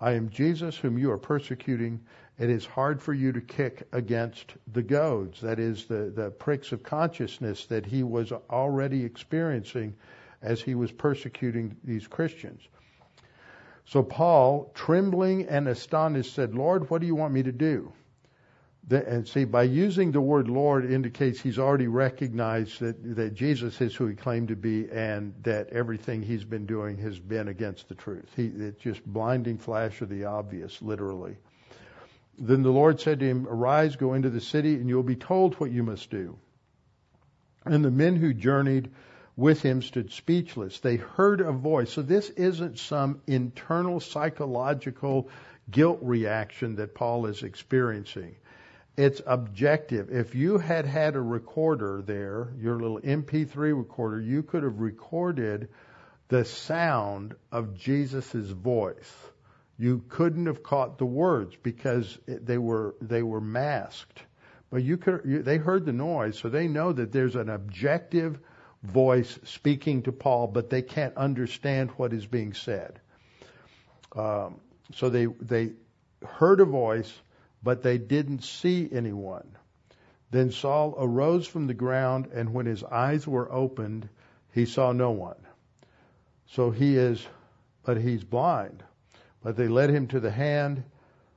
I am Jesus, whom you are persecuting. It is hard for you to kick against the goads, that is, the pricks of consciousness that he was already experiencing as he was persecuting these Christians. So Paul, trembling and astonished, said, Lord, what do you want me to do? And see, by using the word Lord indicates he's already recognized that Jesus is who he claimed to be, and that everything he's been doing has been against the truth. It's just blinding flash of the obvious, literally. Then the Lord said to him, arise, go into the city, and you'll be told what you must do. And the men who journeyed with him stood speechless. They heard a voice. So this isn't some internal psychological guilt reaction that Paul is experiencing. It's objective. If you had a recorder there, your little MP3 recorder, you could have recorded the sound of Jesus' voice. You couldn't have caught the words because they were masked. But they heard the noise, so they know that there's an objective voice speaking to Paul, but they can't understand what is being said. So they heard a voice, but they didn't see anyone. Then Saul arose from the ground, and when his eyes were opened, he saw no one. So he's blind. But they led him to the hand,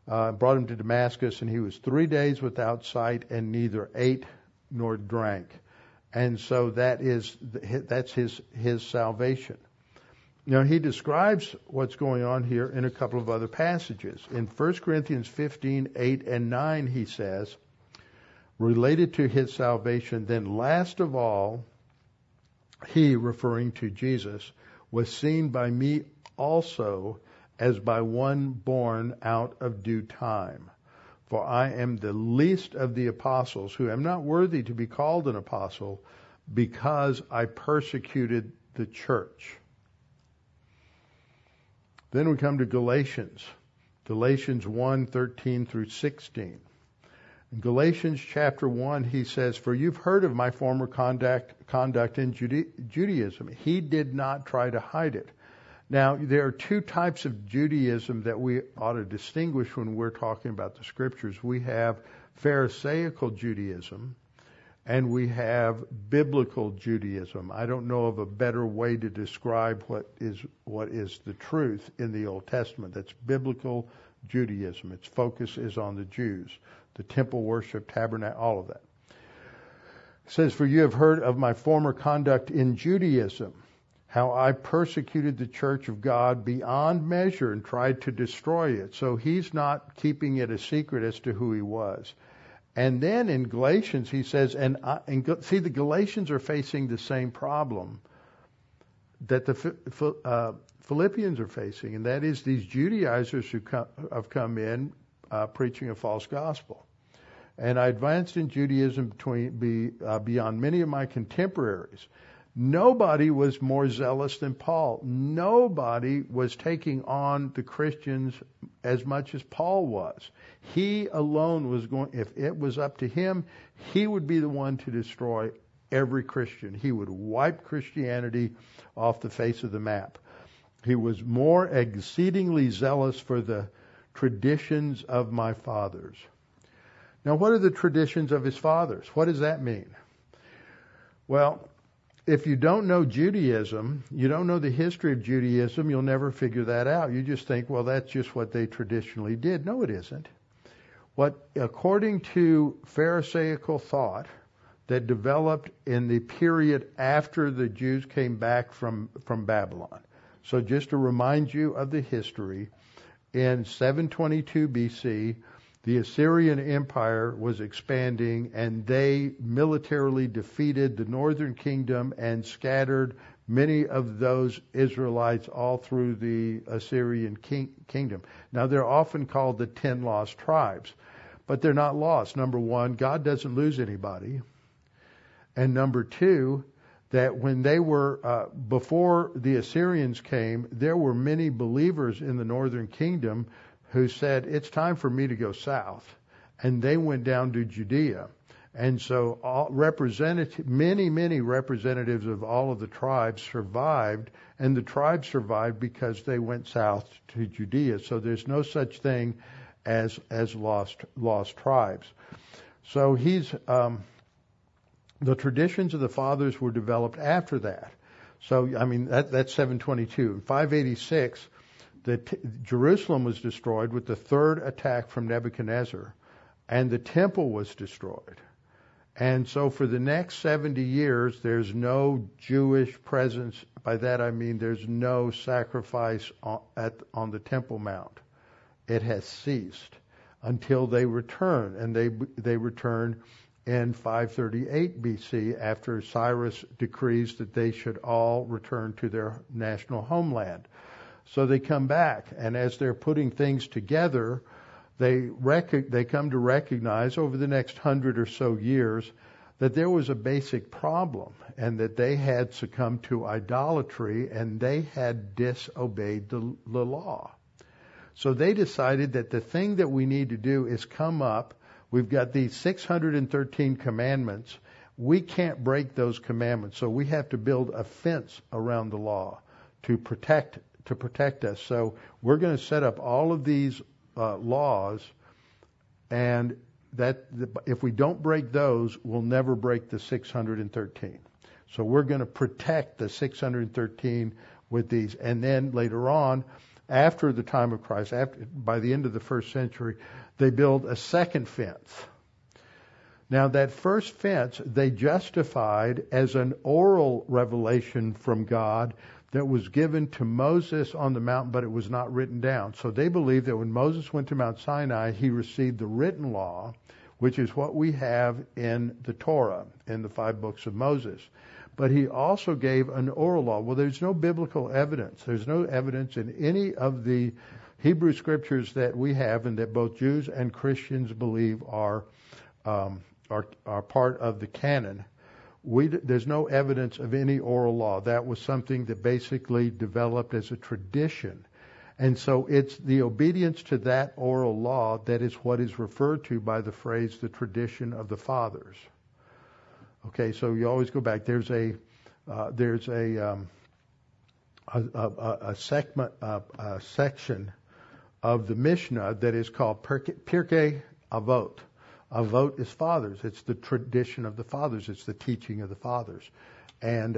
brought him to Damascus, and he was 3 days without sight and neither ate nor drank. And so that's his salvation. Now, he describes what's going on here in a couple of other passages. In 1 Corinthians 15, 8 and 9, he says, related to his salvation, then last of all, he, referring to Jesus, was seen by me also as by one born out of due time. For I am the least of the apostles, who am not worthy to be called an apostle, because I persecuted the church. Then we come to Galatians 1:13 through 16. In Galatians chapter 1, he says, for you've heard of my former conduct in Judaism. He did not try to hide it. Now, there are two types of Judaism that we ought to distinguish when we're talking about the Scriptures. We have Pharisaical Judaism, and we have biblical Judaism. I don't know of a better way to describe what is the truth in the Old Testament. That's biblical Judaism. Its focus is on the Jews, the temple worship, tabernacle, all of that. It says, for you have heard of my former conduct in Judaism, how I persecuted the church of God beyond measure and tried to destroy it. So he's not keeping it a secret as to who he was. And then in Galatians, he says, see, the Galatians are facing the same problem that the Philippians are facing, and that is these Judaizers who have come in preaching a false gospel. And I advanced in Judaism beyond many of my contemporaries. Nobody was more zealous than Paul. Nobody was taking on the Christians as much as Paul was. He alone was going, if it was up to him, he would be the one to destroy every Christian. He would wipe Christianity off the face of the map. He was more exceedingly zealous for the traditions of my fathers. Now, what are the traditions of his fathers? What does that mean? Well, if you don't know Judaism, you don't know the history of Judaism, you'll never figure that out. You just think, well, that's just what they traditionally did. No, it isn't. What, according to Pharisaical thought that developed in the period after the Jews came back from Babylon. So just to remind you of the history, in 722 BC, the Assyrian Empire was expanding, and they militarily defeated the northern kingdom and scattered many of those Israelites all through the Assyrian kingdom. Now, they're often called the 10 lost tribes, but they're not lost. Number one, God doesn't lose anybody. And number two, that when they were, before the Assyrians came, there were many believers in the northern kingdom who said, it's time for me to go south. And they went down to Judea. And so many representatives of all of the tribes survived, and the tribes survived because they went south to Judea. So there's no such thing as lost tribes. So he's the traditions of the fathers were developed after that. So, I mean, that's 722. In 586, Jerusalem was destroyed with the third attack from Nebuchadnezzar, and the temple was destroyed. And so for the next 70 years, there's no Jewish presence. By that I mean there's no sacrifice on the Temple Mount. It has ceased until they return, and they return in 538 BC after Cyrus decrees that they should all return to their national homeland. So they come back, and as they're putting things together, they come to recognize over the next 100 or so years that there was a basic problem, and that they had succumbed to idolatry, and they had disobeyed the law. So they decided that the thing that we need to do is come up. We've got these 613 commandments. We can't break those commandments, so we have to build a fence around the law to protect us. So we're going to set up all of these laws, and that if we don't break those, we'll never break the 613. So we're going to protect the 613 with these. And then later on, after the time of Christ, by the end of the first century, they build a second fence. Now, that first fence they justified as an oral revelation from God that was given to Moses on the mountain, but it was not written down. So they believe that when Moses went to Mount Sinai, he received the written law, which is what we have in the Torah, in the 5 books of Moses. But he also gave an oral law. Well, there's no biblical evidence. There's no evidence in any of the Hebrew scriptures that we have and that both Jews and Christians believe are part of the canon. There's no evidence of any oral law. That was something that basically developed as a tradition. And so it's the obedience to that oral law that is what is referred to by the phrase, the tradition of the fathers. Okay, so you always go back. There's a section of the Mishnah that is called Pirkei Avot. Avot is fathers. It's the tradition of the fathers. It's the teaching of the fathers. And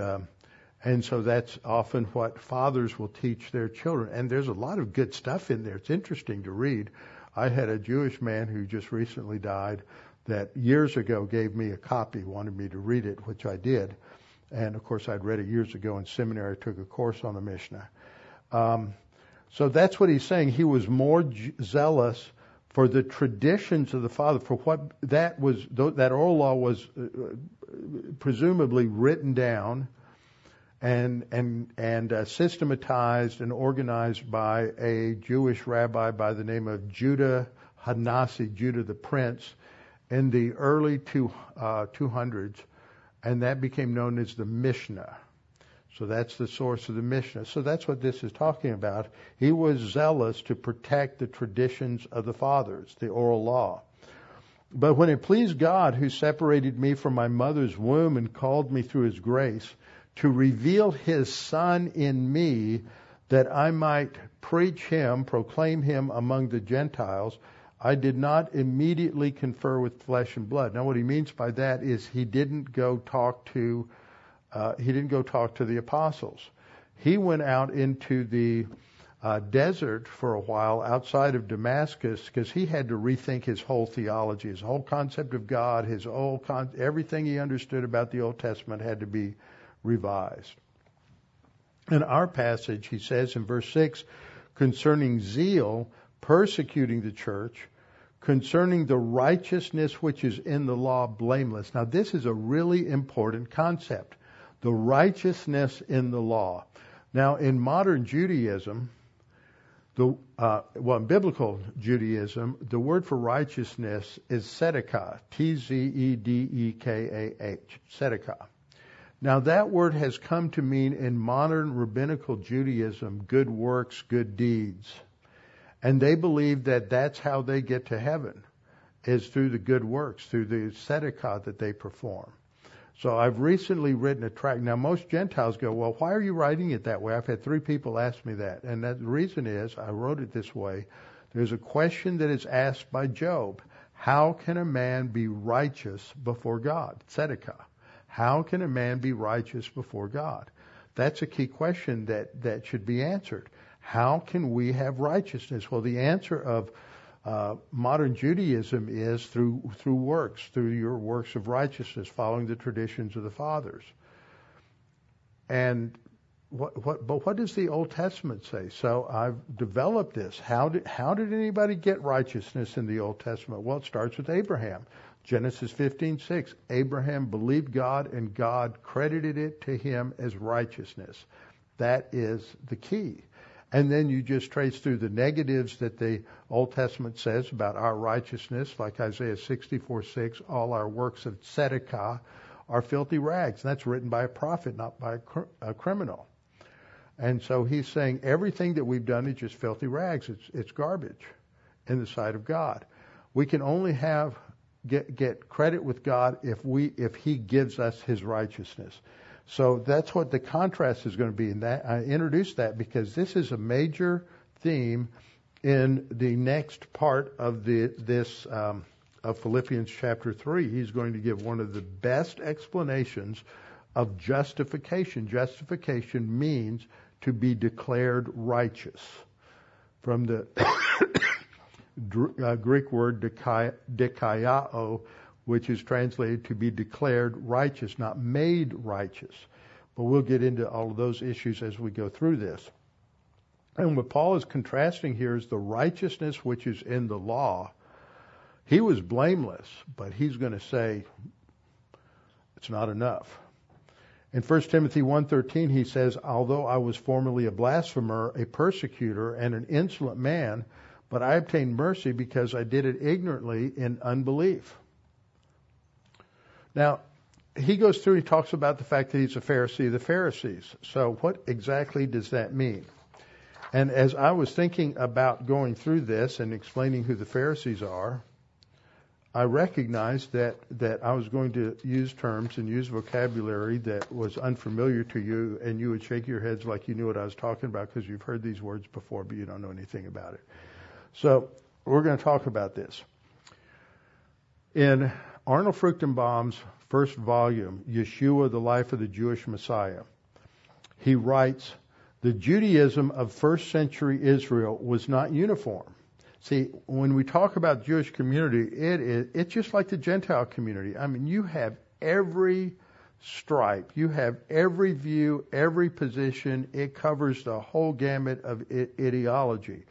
so that's often what fathers will teach their children. And there's a lot of good stuff in there. It's interesting to read. I had a Jewish man who just recently died that years ago gave me a copy, wanted me to read it, which I did. And, of course, I'd read it years ago in seminary. I took a course on the Mishnah. So that's what he's saying. He was more zealous for the traditions of the father, for what that was, that oral law was presumably written down and systematized and organized by a Jewish rabbi by the name of Judah Hanasi, Judah the Prince, in the early 200s, and that became known as the Mishnah. So that's the source of the Mishnah. So that's what this is talking about. He was zealous to protect the traditions of the fathers, the oral law. But when it pleased God, who separated me from my mother's womb and called me through his grace, to reveal his Son in me, that I might preach him, proclaim him among the Gentiles. I did not immediately confer with flesh and blood. Now, what he means by that is he didn't go talk to the apostles. He went out into the desert for a while outside of Damascus because he had to rethink his whole theology, his whole concept of God, his whole everything he understood about the Old Testament had to be revised. In our passage, he says in verse 6, concerning zeal, persecuting the church, concerning the righteousness which is in the law, blameless. Now, this is a really important concept, the righteousness in the law. Now, in modern Judaism, in biblical Judaism, the word for righteousness is tzedekah, T-Z-E-D-E-K-A-H, tzedekah. Now, that word has come to mean in modern rabbinical Judaism, good works, good deeds. And they believe that that's how they get to heaven, is through the good works, through the tzedekah that they perform. So I've recently written a tract. Now, most Gentiles go, well, why are you writing it that way? I've had 3 people ask me that. And the reason is, I wrote it this way. There's a question that is asked by Job. How can a man be righteous before God? Tzedekah. How can a man be righteous before God? That's a key question that should be answered. How can we have righteousness? Well, the answer of modern Judaism is through works, through your works of righteousness, following the traditions of the fathers. And but what does the Old Testament say? So I've developed this. How did anybody get righteousness in the Old Testament? Well, it starts with Abraham. Genesis 15:6, Abraham believed God, and God credited it to him as righteousness. That is the key. And then you just trace through the negatives that the Old Testament says about our righteousness, like Isaiah 64:6, all our works of tzedekah are filthy rags. And that's written by a prophet, not by a criminal. And so he's saying everything that we've done is just filthy rags. It's garbage in the sight of God. We can only get credit with God if he gives us his righteousness. So that's what the contrast is going to be. And that I introduced that because this is a major theme in the next part of of Philippians chapter 3. He's going to give one of the best explanations of justification. Justification means to be declared righteous from the Greek word dikaiō, which is translated to be declared righteous, not made righteous. But we'll get into all of those issues as we go through this. And what Paul is contrasting here is the righteousness which is in the law. He was blameless, but he's going to say it's not enough. In 1 Timothy 1:13, he says, although I was formerly a blasphemer, a persecutor, and an insolent man, but I obtained mercy because I did it ignorantly in unbelief. Now, he goes through and he talks about the fact that he's a Pharisee of the Pharisees. So what exactly does that mean? And as I was thinking about going through this and explaining who the Pharisees are, I recognized that I was going to use terms and use vocabulary that was unfamiliar to you, and you would shake your heads like you knew what I was talking about because you've heard these words before, but you don't know anything about it. So we're going to talk about this. In Arnold Fruchtenbaum's first volume, Yeshua, the Life of the Jewish Messiah, he writes, the Judaism of first century Israel was not uniform. See, when we talk about Jewish community, it's just like the Gentile community. I mean, you have every stripe, you have every view, every position. It covers the whole gamut of ideology.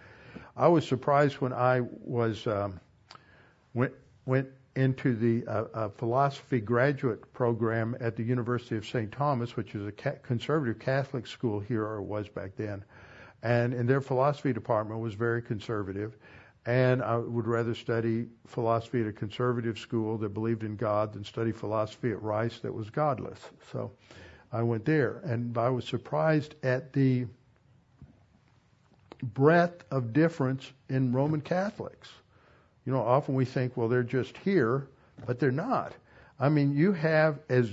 I was surprised when I was went into the philosophy graduate program at the University of St. Thomas, which is a conservative Catholic school here, or was back then. And their philosophy department was very conservative. And I would rather study philosophy at a conservative school that believed in God than study philosophy at Rice that was godless. So I went there, and I was surprised at the breadth of difference in Roman Catholics. You know, often we think, well, they're just here, but they're not. I mean, you have as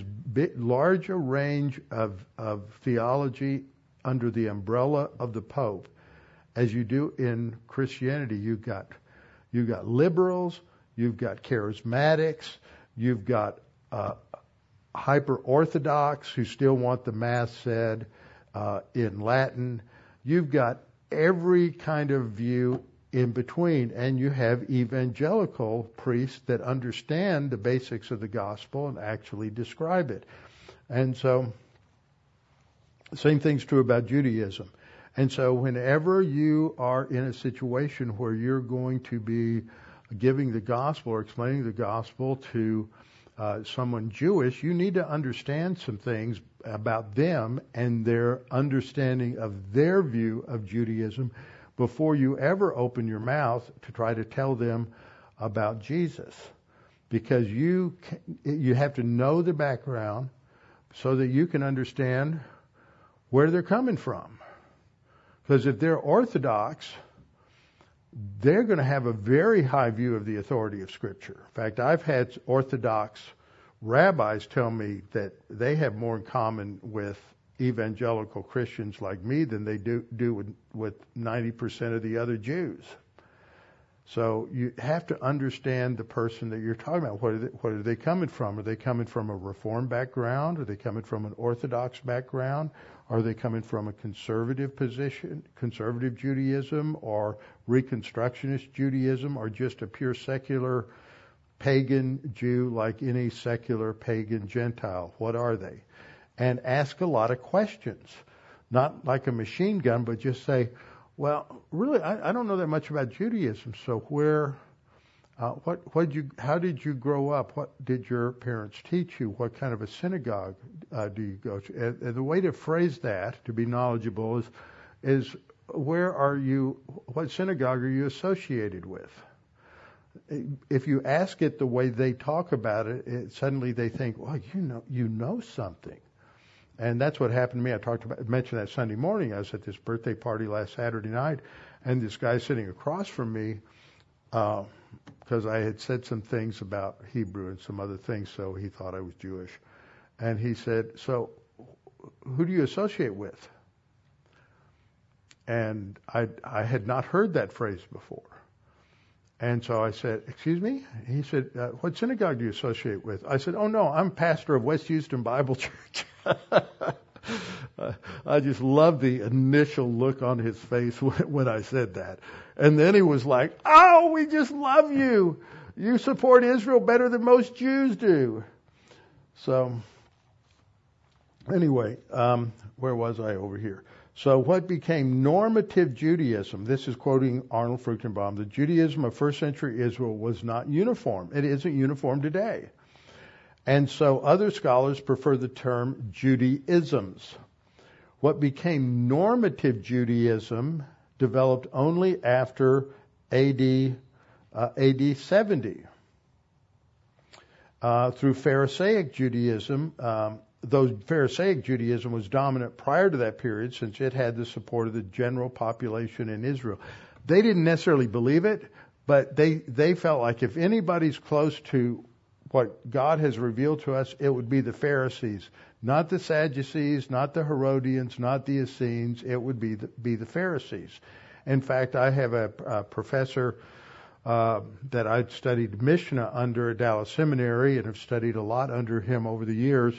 large a range of theology under the umbrella of the Pope, as you do in Christianity. You've got liberals, you've got charismatics, you've got hyper-Orthodox who still want the Mass said in Latin. You've got every kind of view in between, and you have evangelical priests that understand the basics of the gospel and actually describe it. And so, same thing's true about Judaism. And so whenever you are in a situation where you're going to be giving the gospel or explaining the gospel to someone Jewish, you need to understand some things about them and their understanding of their view of Judaism before you ever open your mouth to try to tell them about Jesus, because you have to know the background so that you can understand where they're coming from. Because if they're Orthodox, they're going to have a very high view of the authority of Scripture. In fact, I've had Orthodox rabbis tell me that they have more in common with evangelical Christians like me than they do with 90% of the other Jews. So you have to understand the person that you're talking about. What are they coming from? Are they coming from a Reformed background? Are they coming from an Orthodox background? Are they coming from a conservative position, conservative Judaism, or Reconstructionist Judaism, or just a pure secular pagan Jew like any secular pagan Gentile? What are they? And ask a lot of questions, not like a machine gun, but just say, well, really, I don't know that much about Judaism. So where, how did you grow up? What did your parents teach you? What kind of a synagogue do you go to? And the way to phrase that to be knowledgeable is where are you? What synagogue are you associated with? If you ask it the way they talk about it, suddenly they think, well, you know something. And that's what happened to me. I mentioned that Sunday morning. I was at this birthday party last Saturday night, and this guy sitting across from me, because I had said some things about Hebrew and some other things, so he thought I was Jewish. And he said, so who do you associate with? And I had not heard that phrase before. And so I said, excuse me? He said, what synagogue do you associate with? I said, oh, no, I'm pastor of West Houston Bible Church. I just loved the initial look on his face when I said that. And then he was like, oh, we just love you. You support Israel better than most Jews do. So anyway, where was I over here? So what became normative Judaism, this is quoting Arnold Fruchtenbaum, the Judaism of first century Israel was not uniform. It isn't uniform today. And so other scholars prefer the term Judaisms. What became normative Judaism developed only after AD 70. Through Pharisaic Judaism, though Pharisaic Judaism was dominant prior to that period since it had the support of the general population in Israel. They didn't necessarily believe it, but they felt like if anybody's close to what God has revealed to us, it would be the Pharisees, not the Sadducees, not the Herodians, not the Essenes. It would be the Pharisees. In fact, I have a professor that I'd studied Mishnah under at Dallas Seminary and have studied a lot under him over the years.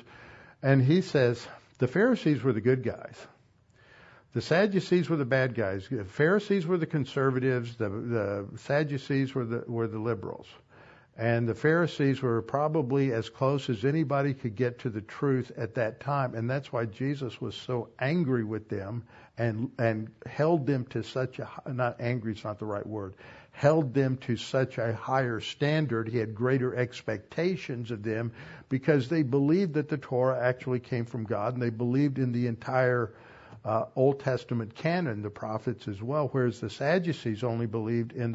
And he says the Pharisees were the good guys. The Sadducees were the bad guys. The Pharisees were the conservatives. The Sadducees were the liberals. And the Pharisees were probably as close as anybody could get to the truth at that time. And that's why Jesus was so angry with them and held them to such a, not angry is not the right word, held them to such a higher standard. He had greater expectations of them because they believed that the Torah actually came from God, and they believed in the entire Old Testament canon, the prophets as well, whereas the Sadducees only believed in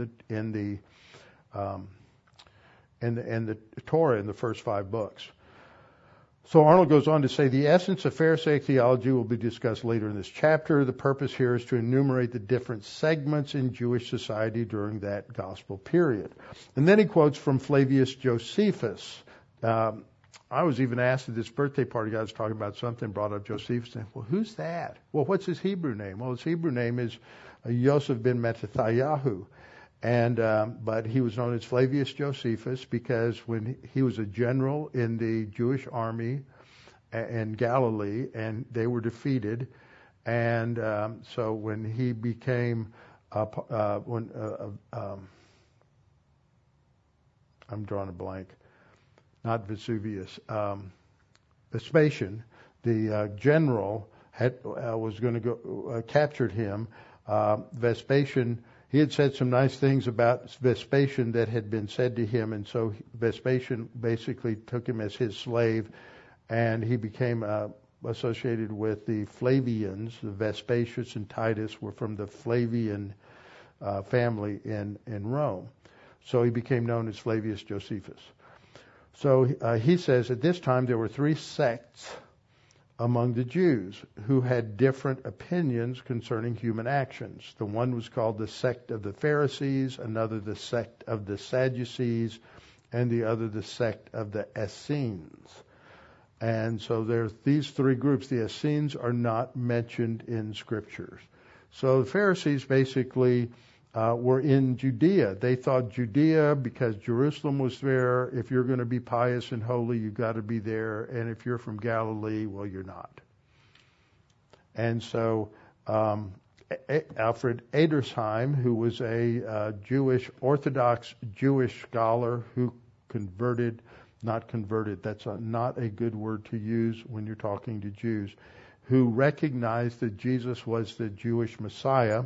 the Torah in the first 5 books. So Arnold goes on to say, the essence of Pharisaic theology will be discussed later in this chapter. The purpose here is to enumerate the different segments in Jewish society during that gospel period. And then he quotes from Flavius Josephus, I was even asked at this birthday party, I was talking about something, brought up Josephus. Well, who's that? Well, what's his Hebrew name? Well, his Hebrew name is Yosef ben Mattathayahu. And, but he was known as Flavius Josephus because when he was a general in the Jewish army in Galilee, and they were defeated. And, so when he became, I'm drawing a blank, not Vesuvius, Vespasian, the general had, was going to go, captured him. Vespasian, he had said some nice things about Vespasian that had been said to him, and so Vespasian basically took him as his slave, and he became associated with the Flavians. The Vespasius and Titus were from the Flavian family in Rome. So he became known as Flavius Josephus. So he says, at this time there were three sects among the Jews who had different opinions concerning human actions. The one was called the sect of the Pharisees, another the sect of the Sadducees, and the other the sect of the Essenes. And so there's these three groups. The Essenes are not mentioned in scriptures. So the Pharisees basically were in Judea. They thought Judea, because Jerusalem was there, if you're going to be pious and holy, you've got to be there. And if you're from Galilee, well, you're not. And so Alfred Edersheim, who was a Jewish, Orthodox Jewish scholar who converted, not converted, that's not a good word to use when you're talking to Jews, who recognized that Jesus was the Jewish Messiah,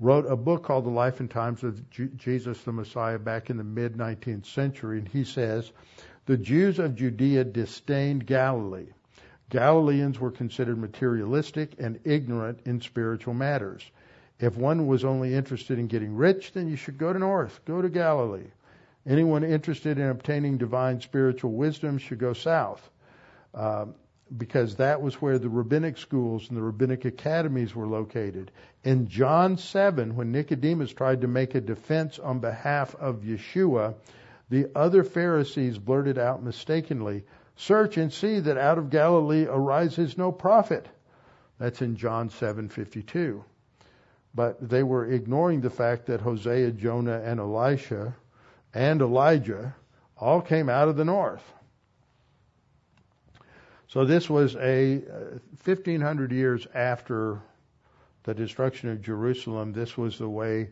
wrote a book called The Life and Times of Jesus the Messiah back in the mid-19th century, and he says, the Jews of Judea disdained Galilee. Galileans were considered materialistic and ignorant in spiritual matters. If one was only interested in getting rich, then you should go to north, go to Galilee. Anyone interested in obtaining divine spiritual wisdom should go south, because that was where the rabbinic schools and the rabbinic academies were located. In John 7, when Nicodemus tried to make a defense on behalf of Yeshua, the other Pharisees blurted out mistakenly, "Search and see that out of Galilee arises no prophet." That's in John 7:52. But they were ignoring the fact that Hosea, Jonah, and Elisha, and Elijah all came out of the north. So this was a 1,500 years after the destruction of Jerusalem. This was the way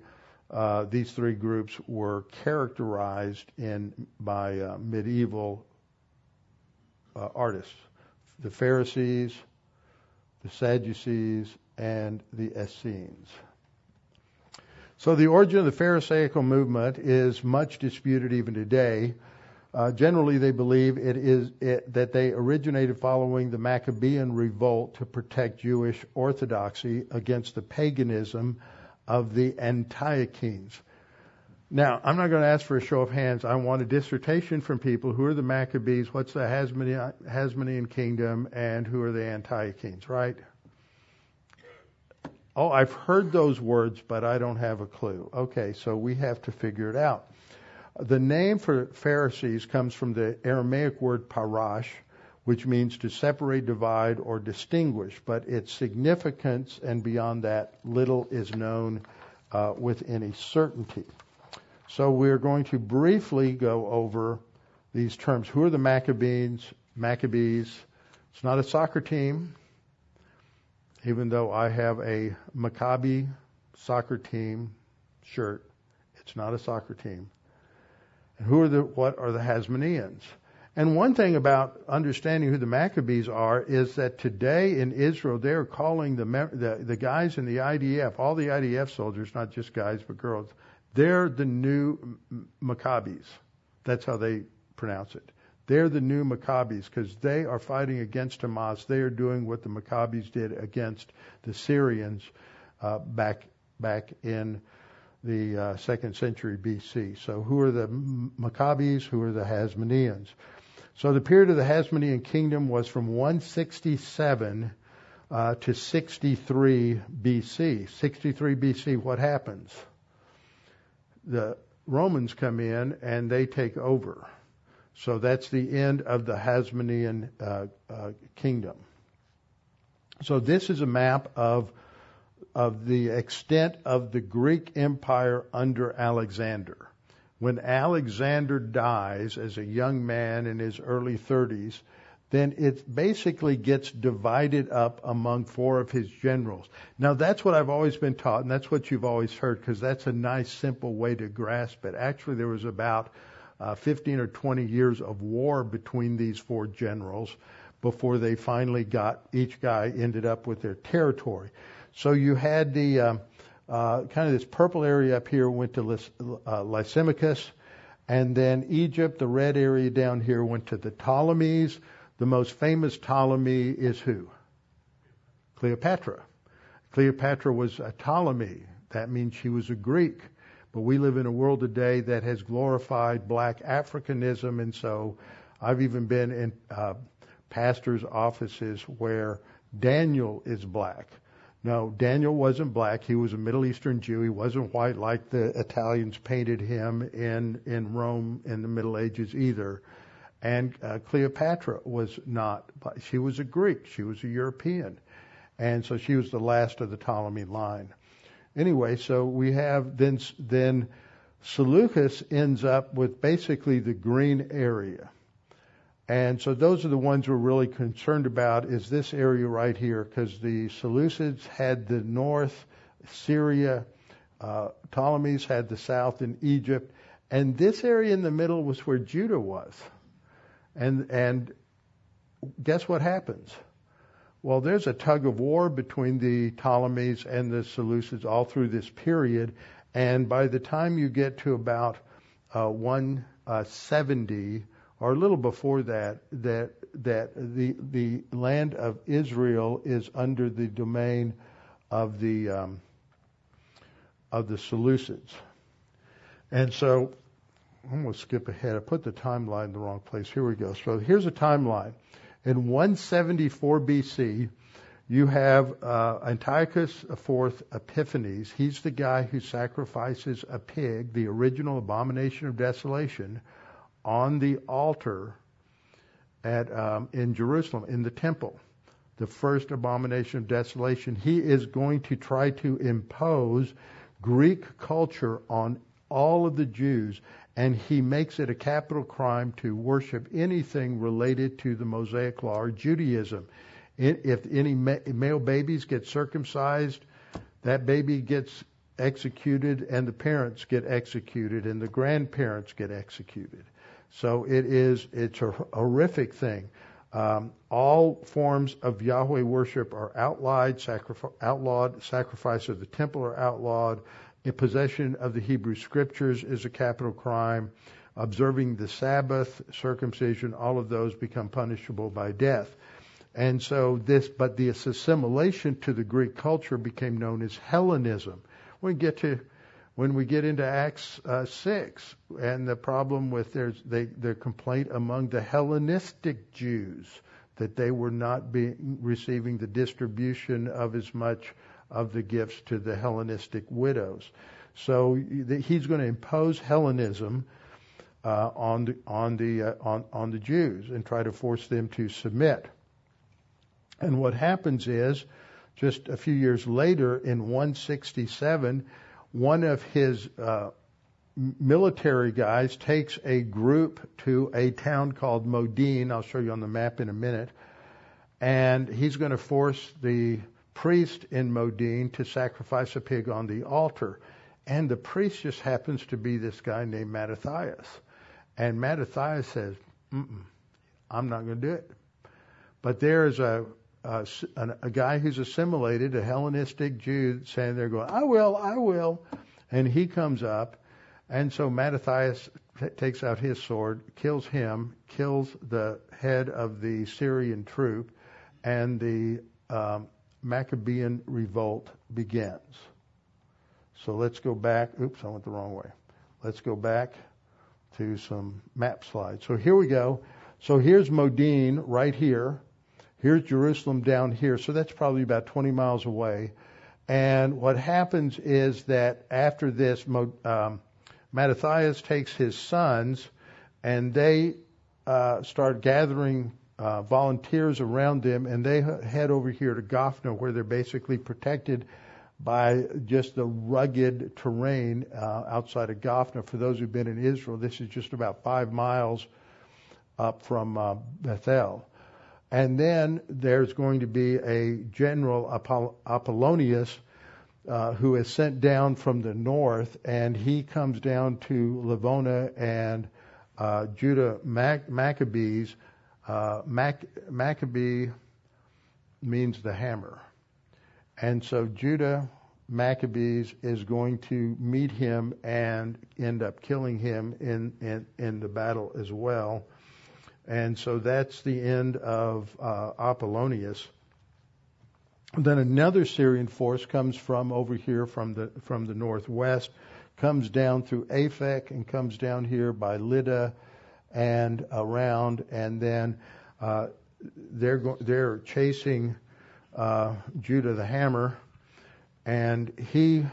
these three groups were characterized by medieval artists: the Pharisees, the Sadducees, and the Essenes. So the origin of the Pharisaical movement is much disputed even today. Generally, they believe that they originated following the Maccabean revolt to protect Jewish orthodoxy against the paganism of the Antiochenes. Now, I'm not going to ask for a show of hands. I want a dissertation from people. Who are the Maccabees? What's the Hasmonean kingdom? And who are the Antiochenes, right? Oh, I've heard those words, but I don't have a clue. Okay, so we have to figure it out. The name for Pharisees comes from the Aramaic word parash, which means to separate, divide, or distinguish, but its significance and beyond that, little is known with any certainty. So we're going to briefly go over these terms. Who are the Maccabees? It's not a soccer team, even though I have a Maccabi soccer team shirt. It's not a soccer team. What are the Hasmoneans? And one thing about understanding who the Maccabees are is that today in Israel, they're calling the guys in the IDF, all the IDF soldiers, not just guys but girls, they're the new Maccabees. That's how they pronounce it. They're the new Maccabees because they are fighting against Hamas. They are doing what the Maccabees did against the Syrians back in the 2nd century BC. So who are the Maccabees? Who are the Hasmoneans? So the period of the Hasmonean kingdom was from 167 to 63 BC. 63 BC, what happens? The Romans come in and they take over. So that's the end of the Hasmonean kingdom. So this is a map of the extent of the Greek Empire under Alexander. When Alexander dies as a young man in his early 30s, then it basically gets divided up among four of his generals. Now, that's what I've always been taught, and that's what you've always heard, because that's a nice, simple way to grasp it. Actually, there was about 15 or 20 years of war between these four generals before they finally got, each guy ended up with their territory. So you had the kind of this purple area up here went to Lysimachus, and then Egypt, the red area down here went to the Ptolemies. The most famous Ptolemy is who? Cleopatra. Cleopatra was a Ptolemy. That means she was a Greek. But we live in a world today that has glorified black Africanism, and so I've even been in pastors' offices where Daniel is black. No, Daniel wasn't black. He was a Middle Eastern Jew. He wasn't white like the Italians painted him in Rome in the Middle Ages either. And Cleopatra was not. She was a Greek. She was a European. And so she was the last of the Ptolemy line. Anyway, so we have then Seleucus ends up with basically the green area. And so those are the ones we're really concerned about is this area right here, because the Seleucids had the north, Syria, Ptolemies had the south in Egypt. And this area in the middle was where Judah was. And guess what happens? Well, there's a tug of war between the Ptolemies and the Seleucids all through this period. And by the time you get to about 170, or a little before that, that the land of Israel is under the domain of the Seleucids. And so I'm going to skip ahead. I put the timeline in the wrong place. Here we go. So here's a timeline. In 174 BC, you have Antiochus IV Epiphanes. He's the guy who sacrifices a pig, the original abomination of desolation, on the altar at in Jerusalem, in the temple, the first abomination of desolation. He is going to try to impose Greek culture on all of the Jews, and he makes it a capital crime to worship anything related to the Mosaic Law or Judaism. If any male babies get circumcised, that baby gets executed, and the parents get executed, and the grandparents get executed. So it's a horrific thing. All forms of Yahweh worship are outlawed. Sacrifice of the temple are outlawed. In possession of the Hebrew Scriptures is a capital crime. Observing the Sabbath, circumcision, all of those become punishable by death. And so but the assimilation to the Greek culture became known as Hellenism. When we get into Acts 6, and the problem with their complaint among the Hellenistic Jews that they were not receiving the distribution of as much of the gifts to the Hellenistic widows. So he's going to impose Hellenism on the Jews and try to force them to submit. And what happens is, just a few years later, in 167, one of his military guys takes a group to a town called Modin. I'll show you on the map in a minute. And he's going to force the priest in Modin to sacrifice a pig on the altar. And the priest just happens to be this guy named Mattathias. And Mattathias says, I'm not going to do it. But there is a guy who's assimilated, a Hellenistic Jew, saying they're going, I will. And he comes up. And so Mattathias takes out his sword, kills him, kills the head of the Syrian troop, and the Maccabean revolt begins. So let's go back. Oops, I went the wrong way. Let's go back to some map slides. So here we go. So here's Modin right here. Here's Jerusalem down here. So that's probably about 20 miles away. And what happens is that after this, Mattathias takes his sons, and they start gathering volunteers around them, and they head over here to Goffna, where they're basically protected by just the rugged terrain outside of Goffna. For those who've been in Israel, this is just about 5 miles up from Bethel. And then there's going to be a general, Apollonius, who is sent down from the north, and he comes down to Livona and Judah Maccabees. Maccabee means the hammer. And so Judah Maccabees is going to meet him and end up killing him in the battle as well. And so that's the end of Apollonius. Then another Syrian force comes from over here from the northwest, comes down through Aphek and comes down here by Lydda and around, and then they're chasing Judah the hammer, and he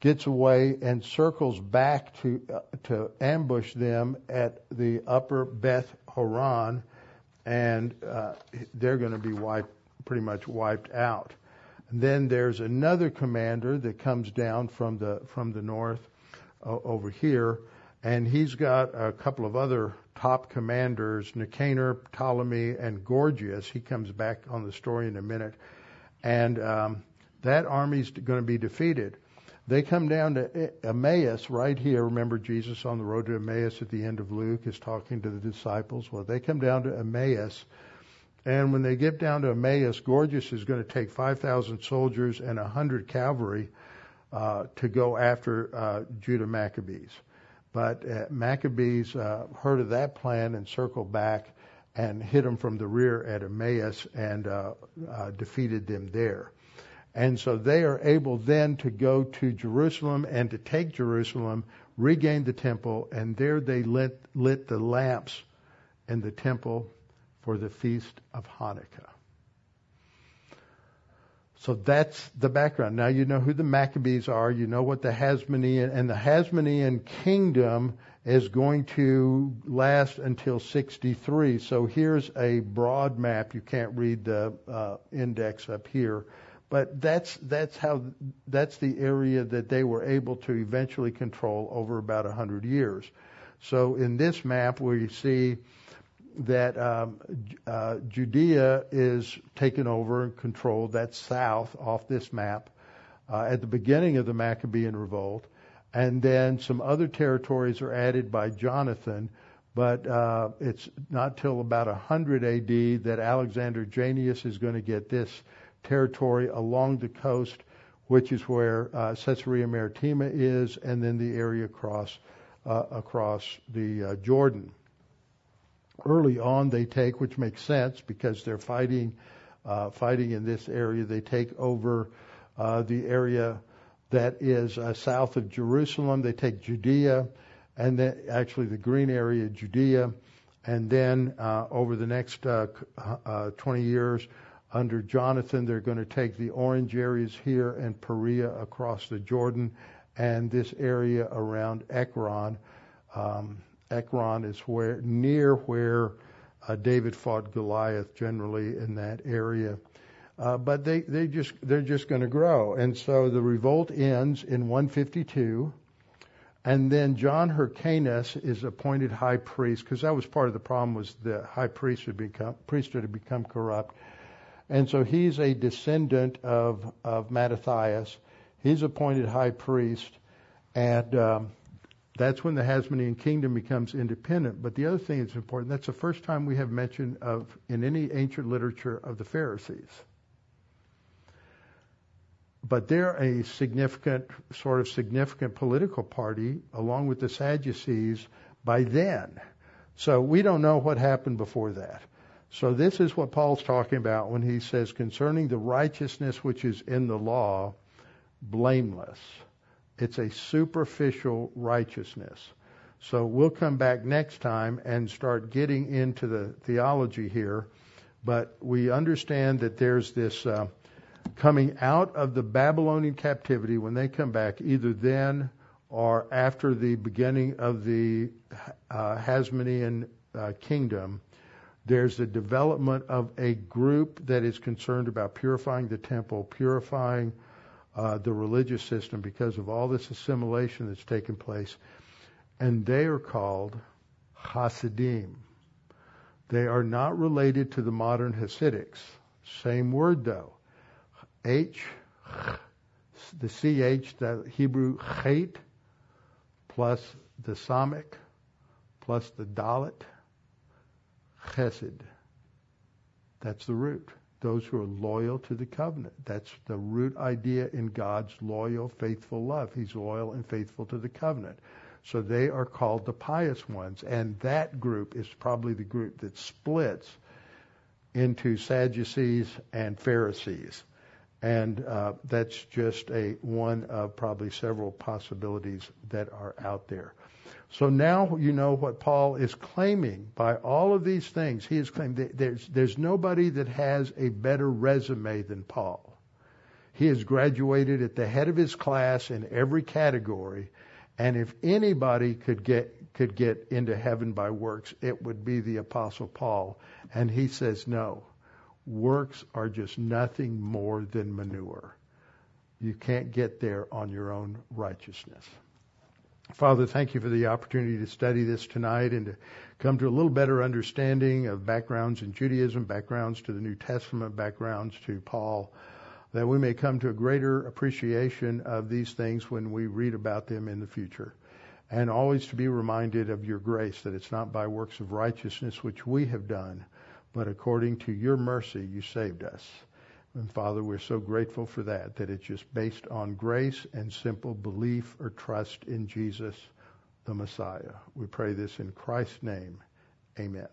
gets away and circles back to ambush them at the upper Beth Horon, and they're going to be pretty much wiped out. And then there's another commander that comes down from the north over here, and he's got a couple of other top commanders, Nicanor, Ptolemy, and Gorgias. He comes back on the story in a minute. And that army's going to be defeated. They come down to Emmaus right here. Remember, Jesus on the road to Emmaus at the end of Luke is talking to the disciples. Well, they come down to Emmaus. And when they get down to Emmaus, Gorgias is going to take 5,000 soldiers and 100 cavalry to go after Judah Maccabees. But Maccabees heard of that plan and circled back and hit them from the rear at Emmaus and defeated them there. And so they are able then to go to Jerusalem and to take Jerusalem, regain the temple, and there they lit the lamps in the temple for the Feast of Hanukkah. So that's the background. Now you know who the Maccabees are. You know what the Hasmonean, and the Hasmonean kingdom is going to last until 63. So here's a broad map. You can't read the index up here, but that's the area that they were able to eventually control over about 100 years. So in this map where you see that Judea is taken over and controlled, that's south off this map, at the beginning of the Maccabean revolt. And then some other territories are added by Jonathan, but it's not till about 100 A.D. that Alexander Janus is going to get this territory along the coast, which is where Caesarea Maritima is, and then the area across the Jordan. Early on, they take, which makes sense because they're fighting in this area. They take over the area that is south of Jerusalem. They take Judea, and then actually the green area, Judea, and then over the next 20 years under Jonathan, they're going to take the orange areas here and Perea across the Jordan, and this area around Ekron. Ekron is near where David fought Goliath, generally in that area. But they're just going to grow. And so the revolt ends in 152, and then John Hyrcanus is appointed high priest, because that was part of the problem, was the high priest priesthood had become corrupt. And so he's a descendant of Mattathias. He's appointed high priest, and that's when the Hasmonean kingdom becomes independent. But the other thing that's important, that's the first time we have mention of, in any ancient literature, of the Pharisees. But they're a significant political party, along with the Sadducees, by then. So we don't know what happened before that. So this is what Paul's talking about when he says, concerning the righteousness which is in the law, blameless. It's a superficial righteousness. So we'll come back next time and start getting into the theology here. But we understand that there's this coming out of the Babylonian captivity when they come back, either then or after the beginning of the Hasmonean kingdom, there's the development of a group that is concerned about purifying the temple, purifying the religious system because of all this assimilation that's taken place. And they are called Hasidim. They are not related to the modern Hasidics. Same word though. H, the CH, the Hebrew Chet, plus the Samic, plus the Dalet, Chesed. That's the root. Those who are loyal to the covenant. That's the root idea in God's loyal, faithful love. He's loyal and faithful to the covenant. So they are called the pious ones. And that group is probably the group that splits into Sadducees and Pharisees. And that's just one of probably several possibilities that are out there. So now you know what Paul is claiming by all of these things. He is claiming that there's nobody that has a better resume than Paul. He has graduated at the head of his class in every category, and if anybody could get into heaven by works, it would be the Apostle Paul. And he says, no, works are just nothing more than manure. You can't get there on your own righteousness. Father, thank you for the opportunity to study this tonight and to come to a little better understanding of backgrounds in Judaism, backgrounds to the New Testament, backgrounds to Paul, that we may come to a greater appreciation of these things when we read about them in the future. And always to be reminded of your grace, that it's not by works of righteousness which we have done, but according to your mercy you saved us. And Father, we're so grateful for that it's just based on grace and simple belief or trust in Jesus, the Messiah. We pray this in Christ's name. Amen.